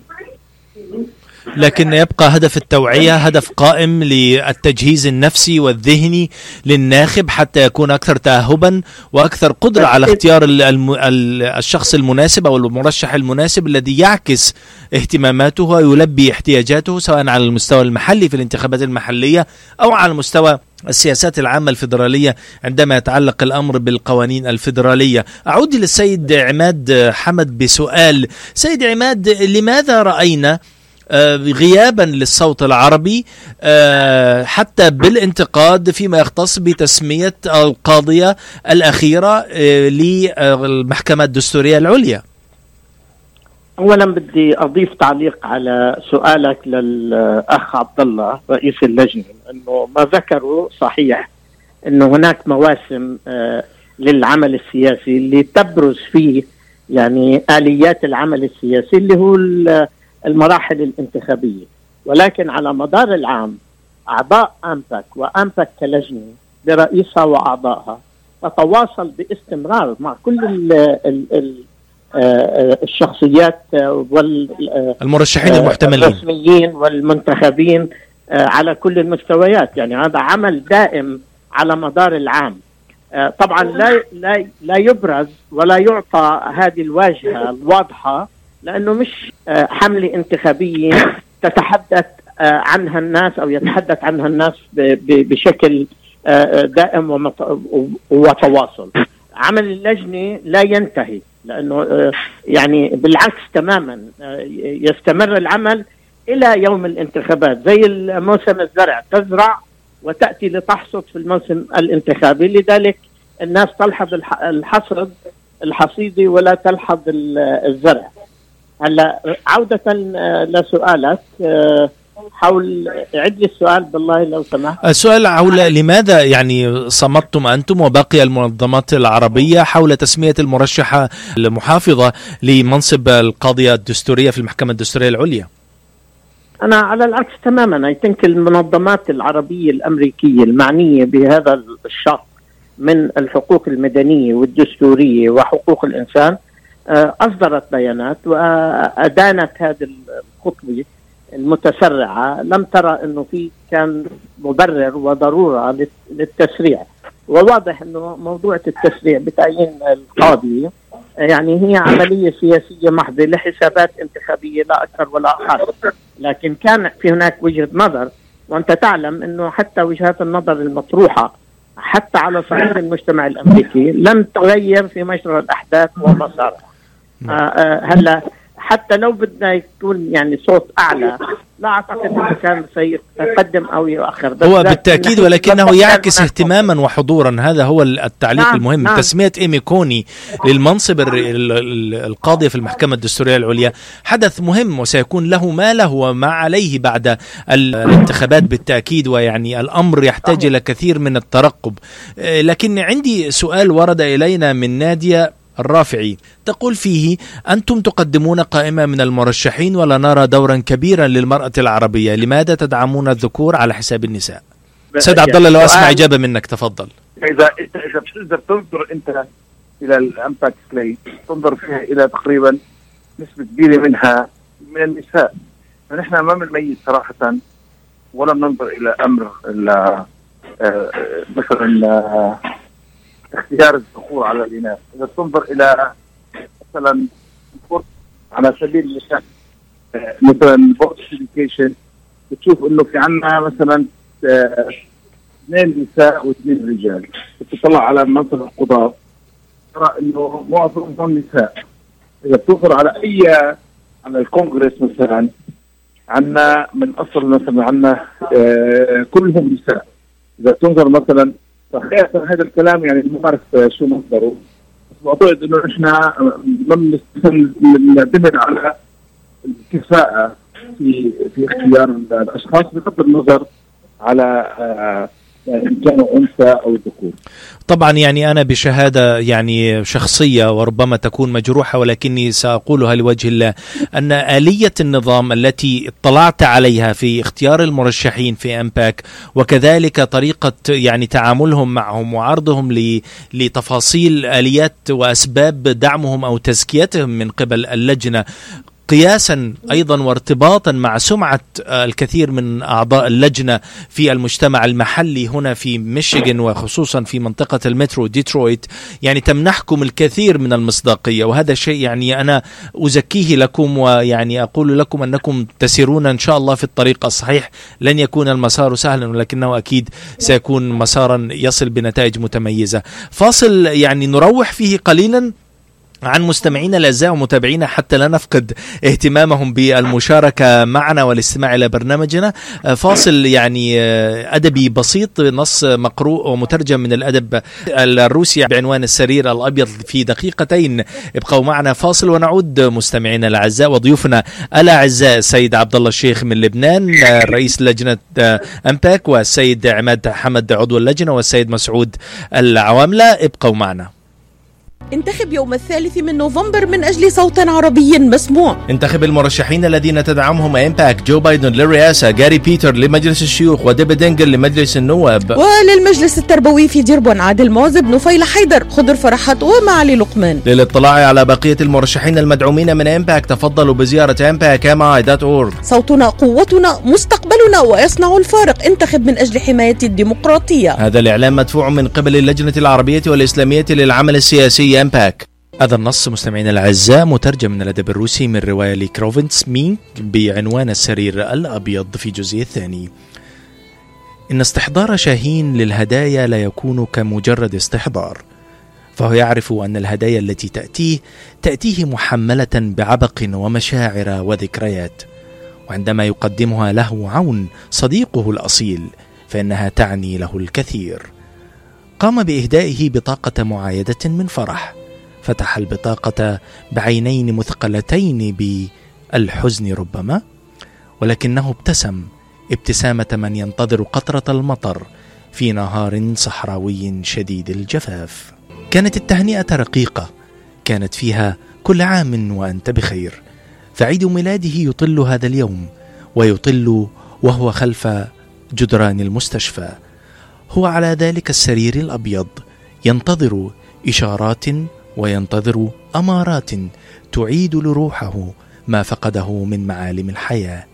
لكن يبقى هدف التوعية هدف قائم للتجهيز النفسي والذهني للناخب حتى يكون أكثر تأهبا وأكثر قدرة على اختيار الم... الشخص المناسب أو المرشح المناسب الذي يعكس اهتماماته ويلبي احتياجاته، سواء على المستوى المحلي في الانتخابات المحلية أو على المستوى السياسات العامة الفيدرالية عندما يتعلق الأمر بالقوانين الفيدرالية. أعود للسيد عماد حمد بسؤال: سيد عماد، لماذا رأينا غيابا للصوت العربي حتى بالانتقاد فيما يختص بتسمية القاضية الأخيرة للمحكمة الدستورية العليا؟ أولا بدي أضيف تعليق على سؤالك للأخ عبد الله رئيس اللجنة، أنه ما ذكره صحيح، أنه هناك مواسم للعمل السياسي اللي تبرز فيه يعني آليات العمل السياسي اللي هو المراحل الانتخابية، ولكن على مدار العام أعضاء أمباك وأمباك كلجنة برئيسها وأعضائها تتواصل باستمرار مع كل ال ال ال الشخصيات والمرشحين المحتملين الرسميين والمنتخبين على كل المستويات، يعني هذا عمل دائم على مدار العام. طبعا لا لا لا يبرز ولا يعطى هذه الواجهة الواضحة، لأنه مش حملة انتخابية تتحدث عنها الناس أو يتحدث عنها الناس بشكل دائم وتواصل. عمل اللجنة لا ينتهي، لأنه يعني بالعكس تماما يستمر العمل إلى يوم الانتخابات، زي موسم الزرع، تزرع وتأتي لتحصد في الموسم الانتخابي. لذلك الناس تلحظ الحصد الحصيدي ولا تلحظ الزرع. هلا عودة لسؤالك حول، عد لي السؤال بالله لو سمحت. السؤال حول لماذا يعني صمتم أنتم وباقي المنظمات العربية حول تسمية المرشحة المحافظة لمنصب القاضية الدستورية في المحكمة الدستورية العليا؟ أنا على العكس تماما، I think المنظمات العربية الأمريكية المعنية بهذا الشق من الحقوق المدنية والدستورية وحقوق الإنسان أصدرت بيانات وأدانت هذه الخطوة المتسرعة. لم ترى أنه في كان مبرر وضرورة للتسريع، وواضح أنه موضوع التسريع بتعيين القاضي يعني هي عملية سياسية محضة لحسابات انتخابية لا أكثر ولا أقل. لكن كان في هناك وجهة نظر، وأنت تعلم أنه حتى وجهات النظر المطروحة حتى على صعيد المجتمع الأمريكي لم تغير في مجرى الأحداث ومسارها. هلا حتى لو بدنا يكون يعني صوت أعلى، لا أعتقد أنه كان سيقدم أو يؤخر. هو بالتأكيد، ولكنه يعكس اهتماما وحضورا. هذا هو التعليق نعم المهم. نعم. تسمية إيمي كوني للمنصب القاضي في المحكمة الدستورية العليا حدث مهم، وسيكون له ما له وما عليه بعد الانتخابات بالتأكيد، ويعني الأمر يحتاج إلى كثير من الترقب. لكن عندي سؤال ورد إلينا من نادية الرافعي، تقول فيه: أنتم تقدمون قائمة من المرشحين ولا نرى دورا كبيرا للمرأة العربية، لماذا تدعمون الذكور على حساب النساء؟ سيد عبد الله لو أسمع إجابة منك تفضل. إذا إذا إذا تنظر أنت إلى الأمباكت سلاي تنظر فيها إلى تقريبا نسبة كبيرة منها من النساء، فنحن ما بنميز صراحة، ولا ننظر إلى أمر مثلا اختيار الذكور على الإناث. إذا تنظر إلى مثلا على سبيل المثال مثلا بورد إديوكيشن، بتشوف إنه في عنا مثلا اثنين نساء واثنين رجال. بتطلع على منصب القضاء ترى إنه معظمهم نساء. إذا بتنظر على أي على الكونغرس مثلا، عنا من أصل مثلا عنا اه كلهم نساء. إذا تنظر مثلا فخير هذا الكلام يعني ما بعرف شو مصدره، بس بعتقد انه احنا ما بنعتمد على الكفاءه في في اختيار الاشخاص بغض النظر على إن كانوا أنثى أو ذكور. طبعا يعني أنا بشهادة يعني شخصية وربما تكون مجروحة، ولكني سأقولها لوجه الله، أن آلية النظام التي اطلعت عليها في اختيار المرشحين في أمباك، وكذلك طريقة يعني تعاملهم معهم وعرضهم لتفاصيل آليات وأسباب دعمهم أو تزكيتهم من قبل اللجنة، قياسا أيضا وارتباطا مع سمعة الكثير من أعضاء اللجنة في المجتمع المحلي هنا في ميشيغان، وخصوصا في منطقة المترو ديترويت، يعني تمنحكم الكثير من المصداقية. وهذا شيء يعني أنا أزكيه لكم، ويعني أقول لكم أنكم تسيرون إن شاء الله في الطريق الصحيح. لن يكون المسار سهلا، ولكنه أكيد سيكون مسارا يصل بنتائج متميزة. فاصل يعني نروح فيه قليلا عن مستمعينا الأعزاء ومتابعينا حتى لا نفقد اهتمامهم بالمشاركة معنا والاستماع إلى برنامجنا. فاصل يعني أدبي بسيط، نص مقروء ومترجم من الأدب الروسي بعنوان السرير الأبيض في دقيقتين. ابقوا معنا، فاصل ونعود مستمعينا الأعزاء وضيوفنا الأعزاء السيد عبد الله الشيخ من لبنان رئيس لجنة أمباك، والسيد عماد حمد عضو اللجنة، والسيد مسعود العواملة. ابقوا معنا. انتخب يوم الثالث من نوفمبر من أجل صوت عربي مسموع. انتخب المرشحين الذين تدعمهم أمباك: جو بايدن للرئاسة، جاري بيتر لمجلس الشيوخ، وديب دينجل لمجلس النواب، وللمجلس التربوي في ديربون عادل موزب، نوفيلا حيدر، خضر فرحات، ومعالي لقمان. للاطلاع على بقية المرشحين المدعومين من أمباك تفضلوا بزيارة إم باك إم آي دوت أورغ. صوتنا قوتنا مستقبلنا ويصنع الفارق. انتخب من أجل حماية الديمقراطية. هذا الإعلان مدفوع من قبل اللجنة العربية والإسلامية للعمل السياسي أمباك. هذا النص مستمعينا الأعزاء مترجم من الأدب الروسي من رواية لكروفنس مينك بعنوان السرير الأبيض في جزء الثاني. إن استحضار شاهين للهدايا لا يكون كمجرد استحضار، فهو يعرف أن الهدايا التي تأتيه تأتيه محملة بعبق ومشاعر وذكريات، وعندما يقدمها له عون صديقه الأصيل فإنها تعني له الكثير. قام بإهدائه بطاقة معايدة من فرح، فتح البطاقة بعينين مثقلتين بالحزن ربما، ولكنه ابتسم ابتسامة من ينتظر قطرة المطر في نهار صحراوي شديد الجفاف. كانت التهنئة رقيقة، كانت فيها كل عام وأنت بخير، فعيد ميلاده يطل هذا اليوم، ويطل وهو خلف جدران المستشفى، هو على ذلك السرير الأبيض ينتظر إشارات وينتظر أمارات تعيد لروحه ما فقده من معالم الحياة.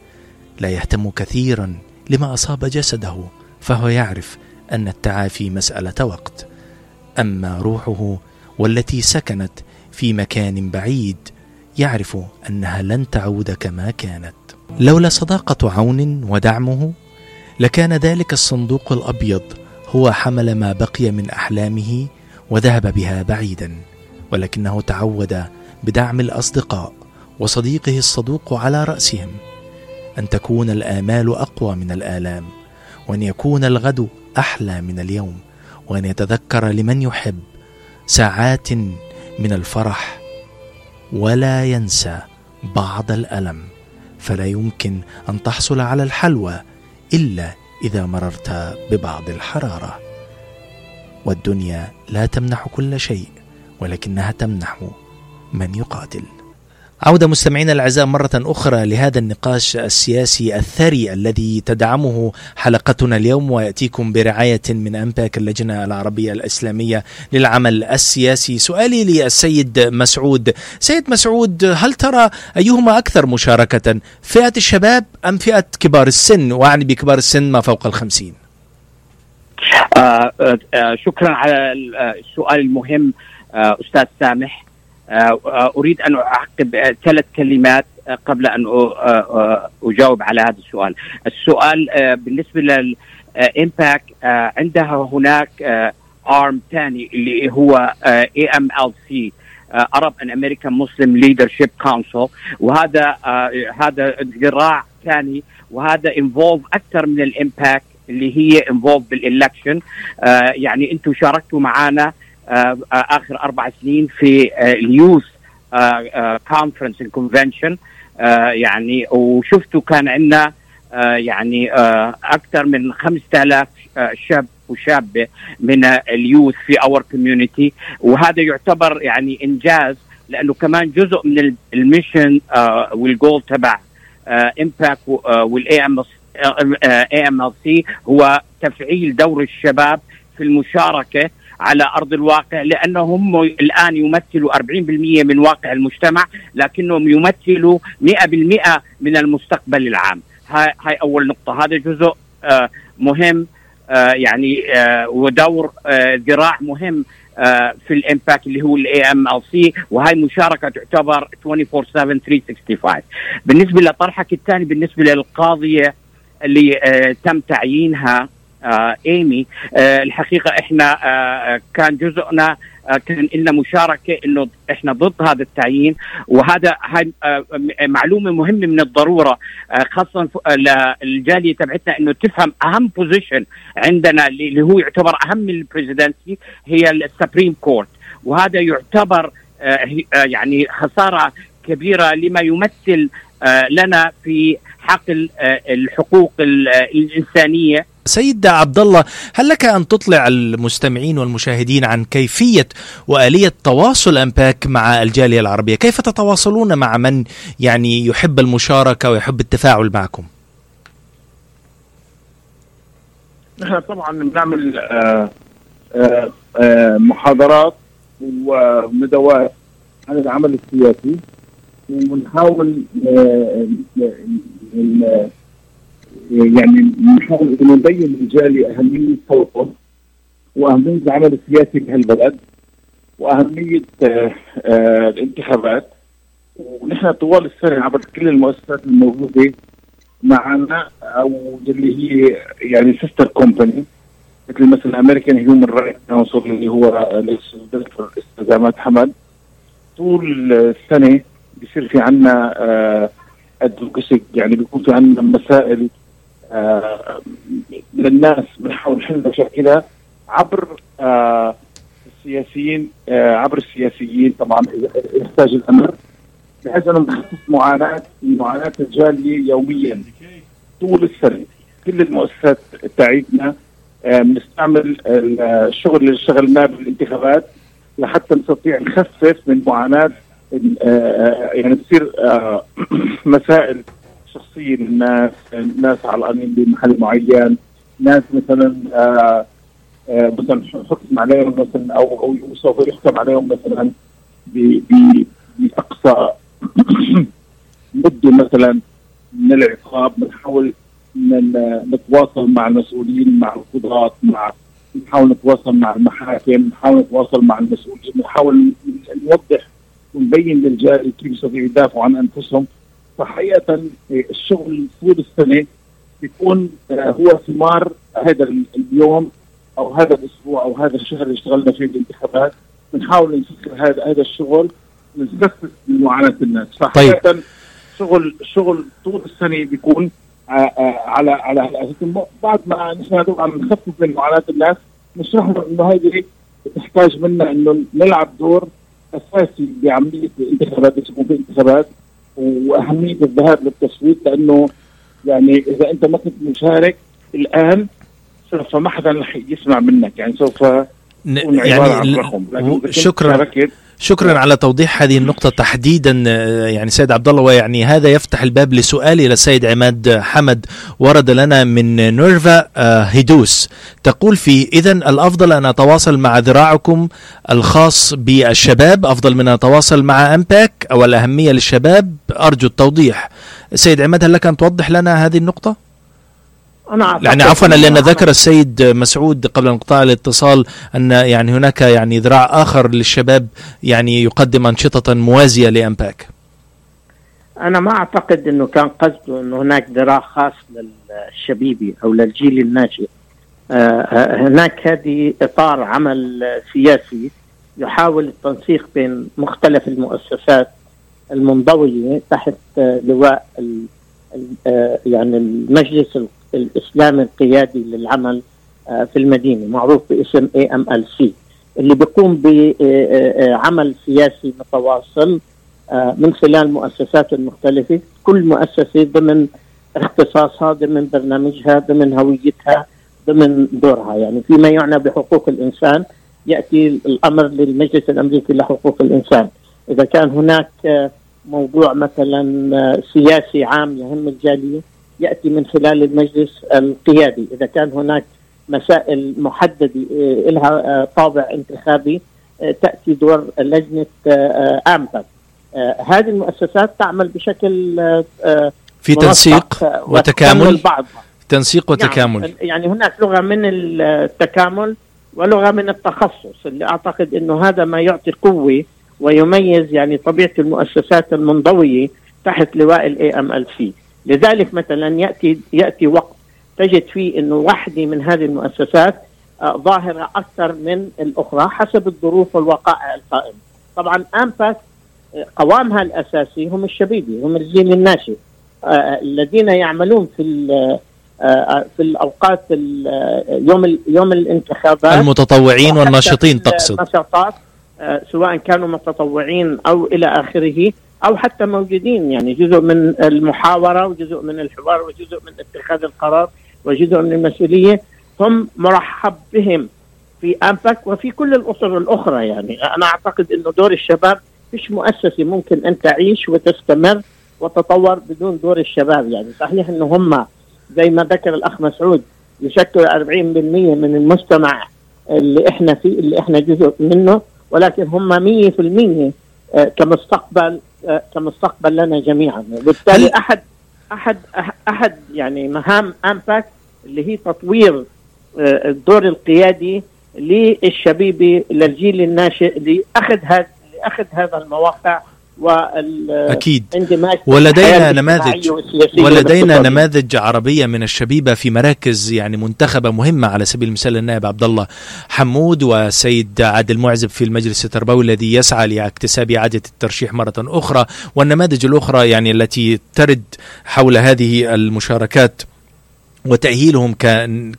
لا يهتم كثيرا لما أصاب جسده، فهو يعرف أن التعافي مسألة وقت، أما روحه والتي سكنت في مكان بعيد يعرف أنها لن تعود كما كانت. لولا صداقة عون ودعمه لكان ذلك الصندوق الأبيض هو حمل ما بقي من أحلامه وذهب بها بعيدا، ولكنه تعود بدعم الأصدقاء وصديقه الصدوق على رأسهم أن تكون الآمال أقوى من الآلام، وأن يكون الغد أحلى من اليوم، وأن يتذكر لمن يحب ساعات من الفرح ولا ينسى بعض الألم، فلا يمكن أن تحصل على الحلوى إلا إذا مررت ببعض الحرارة. والدنيا لا تمنح كل شيء، ولكنها تمنح من يقاتل. عودة مستمعينا الأعزاء مرة أخرى لهذا النقاش السياسي الثري الذي تدعمه حلقتنا اليوم، ويأتيكم برعاية من أمباك اللجنة العربية الإسلامية للعمل السياسي. سؤالي للسيد مسعود، سيد مسعود، هل ترى أيهما أكثر مشاركة، فئة الشباب أم فئة كبار السن؟ وأعني بكبار السن ما فوق الخمسين. آه آه شكرا على السؤال المهم آه أستاذ سامح. أريد أن أعقب ثلاث كلمات قبل أن أجاوب على هذا السؤال. السؤال بالنسبة للإمباك، عندها هناك آرم ثاني اللي هو إيه إم إل سي Arab and American Muslim Leadership Council، وهذا هذا ذراع ثاني، وهذا involve أكثر من الإمباك اللي هي involve بالإلكشن. يعني أنتوا شاركتوا معنا آخر أربع سنين في اليوث كونفرنس الكونفنشن، يعني وشفتوا كان عندنا يعني أكثر من خمسة آلاف شاب وشابة من اليوث في أور كوميونيتي، وهذا يعتبر يعني إنجاز، لأنه كمان جزء من الميشن والجول تبع إمباك والإيه إم إل سي هو تفعيل دور الشباب في المشاركة على أرض الواقع، لأنهم الآن يمثلوا أربعين بالمئة من واقع المجتمع، لكنهم يمثلوا مئة بالمئة من المستقبل العام. هاي أول نقطة، هذا جزء آه مهم آه يعني آه ودور آه ذراع مهم آه في الإمباك اللي هو الإيه إم إل سي، وهاي مشاركة تعتبر أربعة وعشرين سبعة ثلاثمئة وخمسة وستين. بالنسبة لطرحك الثاني، بالنسبة للقاضية اللي آه تم تعيينها آه ايمي، آه الحقيقه احنا آه كان جزءنا آه كان لنا مشاركه، انه احنا ضد هذا التعيين، وهذا آه معلومه مهمه من الضروره آه خاصه للجاليه تبعتنا انه تفهم اهم بوزيشن عندنا اللي هو يعتبر اهم البريزيدنسي هي السبريم كورت، وهذا يعتبر آه يعني خساره كبيره لما يمثل آه لنا في حقل آه الحقوق الانسانيه. سيد عبد الله، هل لك أن تطلع المستمعين والمشاهدين عن كيفية وآلية تواصل أمباك مع الجالية العربية؟ كيف تتواصلون مع من يعني يحب المشاركة ويحب التفاعل معكم؟ نحن طبعا نعمل آآ آآ آآ محاضرات وندوات عن العمل السياسي، ونحاول يعني نحاول أن نبين للجالية أهمية صوتهم وأهمية العمل السياسي في هالبلد وأهمية آه آه الانتخابات. ونحن طوال السنة عبر كل المؤسسات الموجودة معنا او اللي هي يعني سيستر كومباني مثل مثلا الامريكان هيومن رايت كونسل اللي هو الاستاذ عماد حمد. طول السنه بيصير في عنا آه ادفوكسي، يعني بيكون في عنا مسائل آه للناس بنحاول نحل مشاكلها عبر آه السياسيين آه عبر السياسيين طبعا يحتاج الامر، بحيث انهم بخصص معاناه معاناه الجاليه يوميا طول السنه. كل المؤسسات تاعتنا بنستعمل آه الشغل اللي اشتغلناه بالانتخابات لحتى نستطيع نخفف من معاناه آه يعني تصير آه مسائل شخصيه للناس، ناس عالقانين بمحل معين، ناس مثلا آه آه مثلا حكم عليهم مثلا او او يوصف يحكم عليهم مثلا ب بأقصى مدة مثلا من العقاب. بنحاول نتواصل مع المسؤولين، مع القضاة، مع نحاول نتواصل مع المحاكم، نحاول نتواصل مع المسؤولين، نحاول نوضح ونبين للجالية كيف يستطيعوا يدافعوا عن أنفسهم. فحقيقة الشغل طول السنة بيكون هو ثمار هذا اليوم أو هذا الأسبوع أو هذا الشهر اللي اشتغلنا فيه الانتخابات. بنحاول نسكر هذا هذا الشغل نخفف من معاناة الناس. فحقيقة طيب. شغل شغل طول السنة بيكون على على هالأساس. بعد ما نحن طبعا نخفف من معاناة الناس نشرح لهم إنه هذه تحتاج منا إنه نلعب دور أساسي بعملية الانتخابات، يسمون في الانتخابات وأهمية الذهاب للتصويت، لأنه يعني إذا أنت ما كنت مشارك الآن سوف ما حدا رح يسمع منك، يعني سوف يعني شكرا شكرا على توضيح هذه النقطة تحديدا يعني سيد عبد الله. ويعني هذا يفتح الباب لسؤالي إلى السيد عماد حمد. ورد لنا من نورفا هيدوس تقول في إذن الأفضل أن أتواصل مع ذراعكم الخاص بالشباب أفضل من أن أتواصل مع أمباك أو الأهمية للشباب؟ أرجو التوضيح سيد عماد، هل لك أن توضح لنا هذه النقطة؟ يعني عفوا لأن ذكر السيد مسعود قبل انقطاع الاتصال أن يعني هناك يعني ذراع آخر للشباب يعني يقدم أنشطة موازية لأمباك. أنا ما أعتقد أنه كان قصده أنه هناك ذراع خاص للشبيبي أو للجيل الناشئ. هناك هذه إطار عمل سياسي يحاول التنسيق بين مختلف المؤسسات المنضوية تحت لواء يعني المجلس الإسلامي القيادي للعمل في المدينة، معروف باسم إيه إم إل سي، اللي بيقوم بعمل سياسي متواصل من خلال مؤسسات المختلفة، كل مؤسسة ضمن اختصاصها، ضمن برنامجها، ضمن هويتها، ضمن دورها. يعني فيما يعنى بحقوق الإنسان يأتي الأمر للمجلس الأمريكي لحقوق الإنسان. إذا كان هناك موضوع مثلا سياسي عام يهم الجالية يأتي من خلال المجلس القيادي. إذا كان هناك مسائل محددة لها طابع انتخابي تأتي دور لجنة أمباك. هذه المؤسسات تعمل بشكل في تنسيق وتكامل تنسيق وتكامل يعني هناك لغة من التكامل ولغة من التخصص، اللي أعتقد أنه هذا ما يعطي قوة ويميز يعني طبيعة المؤسسات المنضوية تحت لواء الإيه إم إل سي. لذلك مثلا يأتي يأتي وقت تجد فيه أنه واحدة من هذه المؤسسات آه ظاهرة أكثر من الأخرى حسب الظروف والوقائع القائمة. طبعا أمباك قوامها الأساسي هم الشبيبة، هم الجيل الناشئ آه الذين يعملون في آه في الأوقات يوم يوم الانتخابات، المتطوعين والناشطين تقصد نشاطات آه سواء كانوا متطوعين أو إلى آخره، أو حتى موجودين يعني جزء من المحاورة وجزء من الحوار وجزء من اتخاذ القرار وجزء من المسؤولية. هم مرحب بهم في أمباك وفي كل الأسر الأخرى. يعني أنا أعتقد أنه دور الشباب مش مؤسسة ممكن أن تعيش وتستمر وتطور بدون دور الشباب. يعني صحيح أنه هم زي ما ذكر الأخ مسعود يشكل أربعين بالمئة من المجتمع اللي إحنا فيه اللي إحنا جزء منه، ولكن هم مية بالمئة كمستقبل كمستقبل لنا جميعا. وبالتالي أحد أحد أحد يعني مهام أمباك اللي هي تطوير الدور القيادي للشبيبة للجيل الناشئ لأخذ هذا لأخذ هذا المواقع أكيد. ولدينا نماذج ولدينا نماذج عربية من الشبيبة في مراكز يعني منتخبة مهمة، على سبيل المثال النائب عبد الله حمود والسيد عادل معزب في المجلس التربوي الذي يسعى لاكتساب إعادة الترشيح مرة أخرى، والنماذج الأخرى يعني التي ترد حول هذه المشاركات وتأهيلهم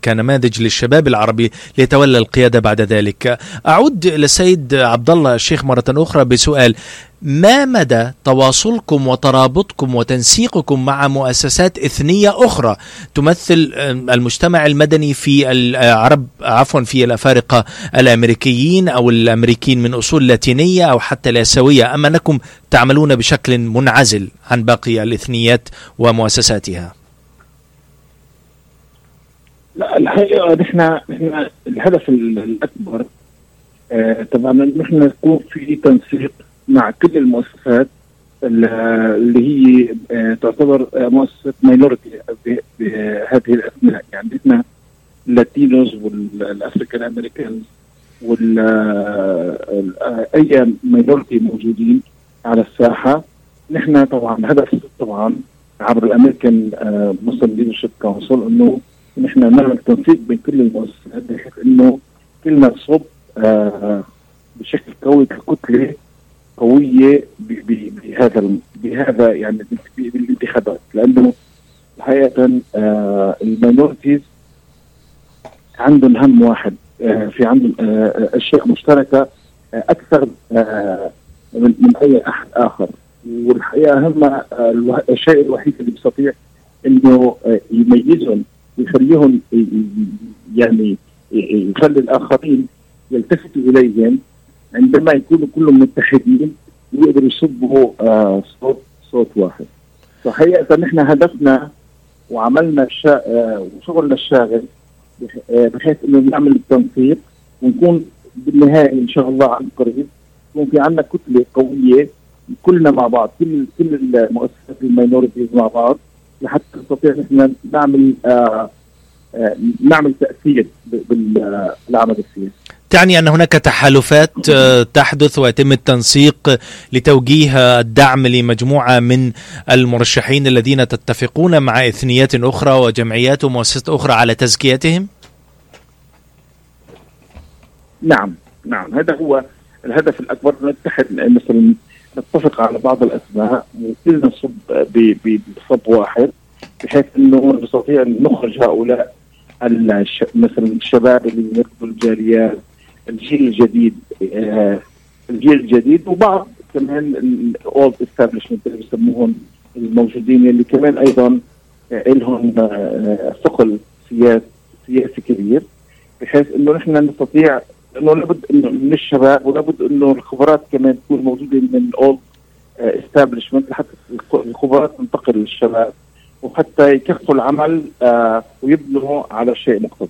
كنماذج للشباب العربي ليتولى القيادة بعد ذلك. أعود للسيد عبد الله الشيخ مرة أخرى بسؤال: ما مدى تواصلكم وترابطكم وتنسيقكم مع مؤسسات إثنية أخرى تمثل المجتمع المدني في العرب عفوا في الأفارقة الأمريكيين أو الأمريكيين من أصول لاتينية أو حتى الآسيوية، أم أنكم تعملون بشكل منعزل عن باقي الإثنيات ومؤسساتها؟ لا، الحقيقة نحن الهدف الأكبر آه طبعا نحن نكون في تنسيق مع كل المؤسسات اللي هي آه تعتبر آه مؤسسات ماينورتي بهذه الأثناء، يعني نحن اللاتينوز والأفريكان أمريكانز وال أي ماينورتي موجودين على الساحة. نحن طبعا هدف طبعا عبر الأمريكان آه مسلم ليدرشيب كونسل إنه نحن نعمل تنسيق بين كل المؤسسات بحيث انه كلنا تصب آه بشكل قوي ككتله قويه بهذا بهذا يعني بالانتخابات، لانه حقيقه آه الماينورتيز عندهم هم واحد، آه في عندهم آه اشياء مشتركه آه اكثر آه من, من اي احد اخر، والحقيقه هم آه الشيء الوحيد اللي بيستطيع انه آه يميزهم يخليهم يعني يخلي الآخرين يلتفتوا إليهم عندما يكونوا كلهم متحدين ويقدروا يصبوا آه صوت صوت واحد. فحقيقة نحن هدفنا وعملنا الشا... آه وشغلنا الشاغل بحيث إنه نعمل التنسيق ونكون بالنهاية إن شاء الله عن قريب يكون في عنا كتلة قوية كلنا مع بعض، كل كل المؤسسات الماينورتيز مع بعض، لحتى نستطيع نحن نعمل آه آه نعمل تأثير بالعمل السياسي. تعني أن هناك تحالفات تحدث ويتم التنسيق لتوجيه الدعم لمجموعة من المرشحين الذين تتفقون مع إثنيات أخرى وجمعيات ومؤسسات أخرى على تزكيتهم؟ نعم نعم، هذا هو الهدف الأكبر، نتحد مثلا نتفق على بعض الأسماء وكلنا نصب بصب واحد بحيث أنه نستطيع أن نخرج هؤلاء مثلا الشباب اللي يقبلوا الجاليات، الجيل الجديد آه الجيل الجديد وبعض كمان الأولد استابلشمنت اللي بيسموهم الموجودين اللي كمان أيضا آه لهم آه ثقل سياسي سياسي كبير، بحيث أنه نحن نستطيع انه لابد انه من الشباب ولابد انه الخبرات كمان تكون موجوده من اول استابلشمنت لحتى الخبرات تنتقل للشباب وحتى يكفوا العمل آه ويبنوا على شيء مقتضى.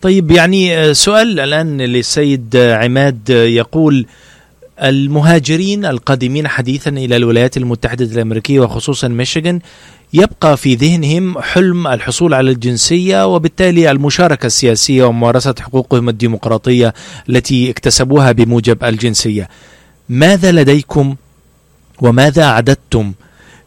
طيب، يعني سؤال الان للسيد عماد يقول: المهاجرين القادمين حديثا الى الولايات المتحده الامريكيه وخصوصا ميشيغان يبقى في ذهنهم حلم الحصول على الجنسية وبالتالي المشاركة السياسية وممارسة حقوقهم الديمقراطية التي اكتسبوها بموجب الجنسية. ماذا لديكم وماذا أعددتم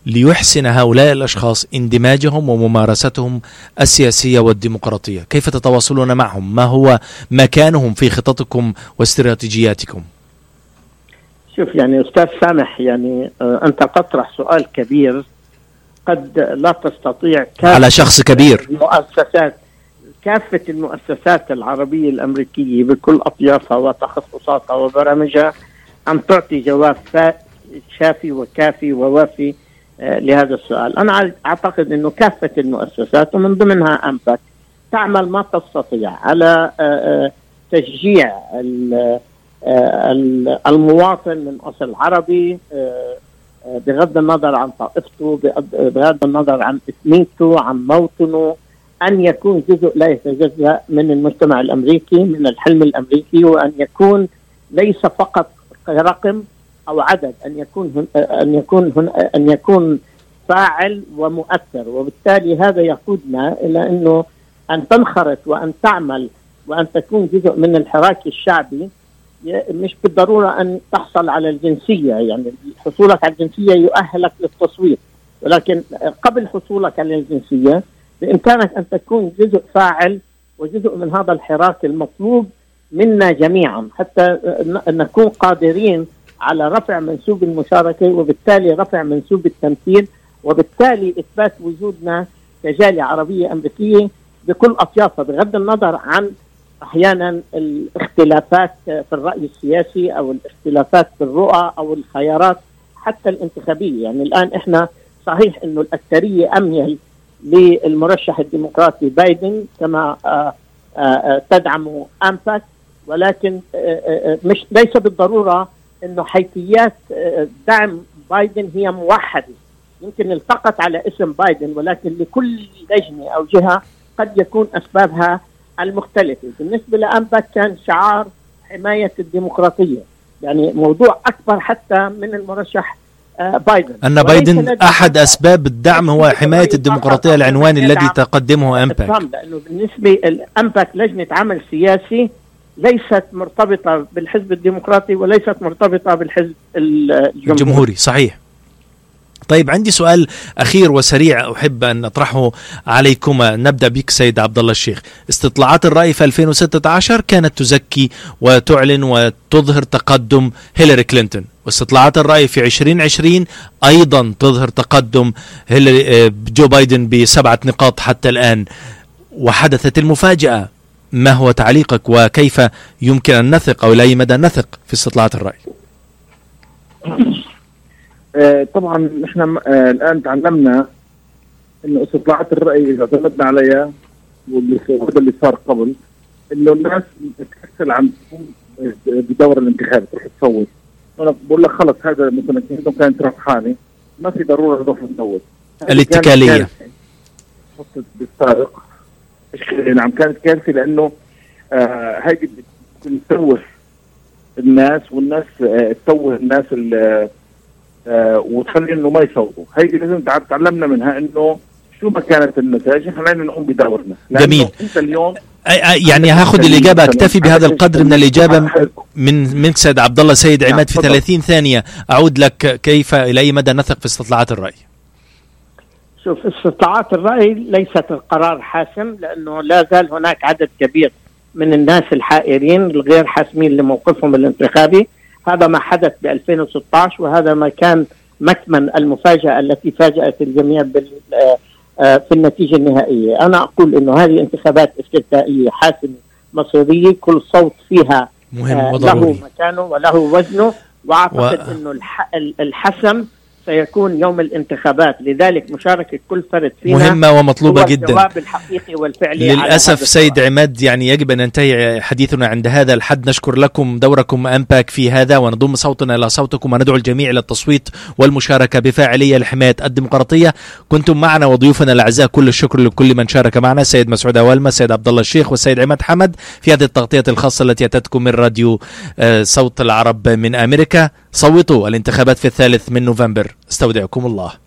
ليحسن هؤلاء الأشخاص اندماجهم وممارستهم السياسية والديمقراطية؟ كيف تتواصلون معهم؟ ما هو مكانهم في خططكم واستراتيجياتكم؟ شوف يعني أستاذ سامح، يعني أنت تطرح سؤال كبير قد لا تستطيع على شخص كبير. المؤسسات كافة المؤسسات العربية الأمريكية بكل أطيافها وتخصصاتها وبرامجها أن تعطي جواب شافي وكافي ووافي لهذا السؤال. أنا أعتقد أنه كافة المؤسسات ومن ضمنها أمباك تعمل ما تستطيع على تشجيع المواطن من أصل عربي بغض النظر عن طائفته، بغض النظر عن إثنيته، عن موطنه، أن يكون جزء لا يتجزأ من المجتمع الأمريكي، من الحلم الأمريكي، وأن يكون ليس فقط رقم أو عدد، أن يكون هن أن يكون هن أن يكون فاعل ومؤثر. وبالتالي هذا يقودنا إلى أنه أن تنخرط وأن تعمل وأن تكون جزء من الحراك الشعبي مش بالضرورة أن تحصل على الجنسية، يعني حصولك على الجنسية يؤهلك للتصويت، ولكن قبل حصولك على الجنسية بإمكانك أن تكون جزء فاعل وجزء من هذا الحراك المطلوب منا جميعا، حتى نكون قادرين على رفع منسوب المشاركة وبالتالي رفع منسوب التمثيل، وبالتالي إثبات وجودنا كجالية عربية أمريكية بكل أطيافها، بغض النظر عن أحيانا الاختلافات في الرأي السياسي أو الاختلافات في الرؤى أو الخيارات حتى الانتخابية. يعني الآن إحنا صحيح أنه الأكثرية أميل للمرشح الديمقراطي بايدن كما آآ آآ تدعم آمباك، ولكن مش ليس بالضرورة أنه حيثيات دعم بايدن هي موحدة، يمكن التقت على اسم بايدن ولكن لكل لجنة أو جهة قد يكون أسبابها المختلفة. بالنسبة لآمباك كان شعار حماية الديمقراطية، يعني موضوع أكبر حتى من المرشح بايدن، أن بايدن أحد أسباب الدعم هو حماية الديمقراطية، العنوان الذي تقدمه آمباك. لأنه بالنسبة لآمباك لجنة عمل سياسي ليست مرتبطة بالحزب الديمقراطي وليست مرتبطة بالحزب الجمهوري. الجمهوري صحيح. طيب عندي سؤال أخير وسريع أحب أن أطرحه عليكما، نبدأ بك سيد عبد الله الشيخ. استطلاعات الرأي في ألفين وستة عشر كانت تزكي وتعلن وتظهر تقدم هيلاري كلينتون، واستطلاعات الرأي في عشرين عشرين أيضا تظهر تقدم جو بايدن بسبعة نقاط حتى الآن، وحدثت المفاجأة. ما هو تعليقك وكيف يمكن أن نثق أو لأي مدى نثق في استطلاعات الرأي؟ طبعا احنا الان تعلمنا انه استطلاعات الراي اذا اعتمدنا عليها وهذا اللي صار قبل انه الناس بتكسل عن بدور الانتخابي تروح تصوت. انا بقول لك خلص هذا مثلا كانت ربحانه ما في ضروره تروح تصوت. الاتكاليه حطت بالسابق نعم كانت كارثه، لانه هيدي آه بتسوس الناس والناس آه تسوس الناس آه وتخلي انه ما يصوتوا. هيدي لازم تعلمنا منها انه شو ما كانت النتائج خلينا نقوم بدورنا. جميل. انت اليوم يعني هاخد الاجابه، اكتفي بهذا القدر من الاجابه من من سيد عبد الله سيد عماد في ثلاثين ثانية. اعود لك، كيف الى اي مدى نثق في استطلاعات الراي؟ شوف استطلاعات الراي ليست القرار حاسم، لانه لا زال هناك عدد كبير من الناس الحائرين الغير حاسمين لموقفهم الانتخابي. هذا ما حدث ب ألفين وستة عشر وهذا ما كان مكمن المفاجأة التي فاجأت الجميع بال في النتيجة النهائية. أنا أقول إنه هذه انتخابات استفتائية حاسمة مصيرية، كل صوت فيها له مكانه وله وزنه، وأعتقد و... إنه الحسم سيكون يوم الانتخابات، لذلك مشاركة كل فرد فينا مهمة ومطلوبة جدا. الجواب الحقيقي والفعلي للأسف سيد عماد يعني يجب أن ننتهي حديثنا عند هذا الحد. نشكر لكم دوركم آمباك في هذا، ونضم صوتنا إلى صوتكم، وندعو الجميع إلى التصويت والمشاركة بفاعلية لحماية الديمقراطية. كنتم معنا وضيوفنا الأعزاء، كل الشكر لكل من شارك معنا، السيد مسعود أولمة، السيد عبد الله الشيخ، والسيد عماد حمد، في هذه التغطية الخاصة التي أتتكم من راديو صوت العرب من أمريكا. صوتوا، الانتخابات في الثالث من نوفمبر. استودعكم الله.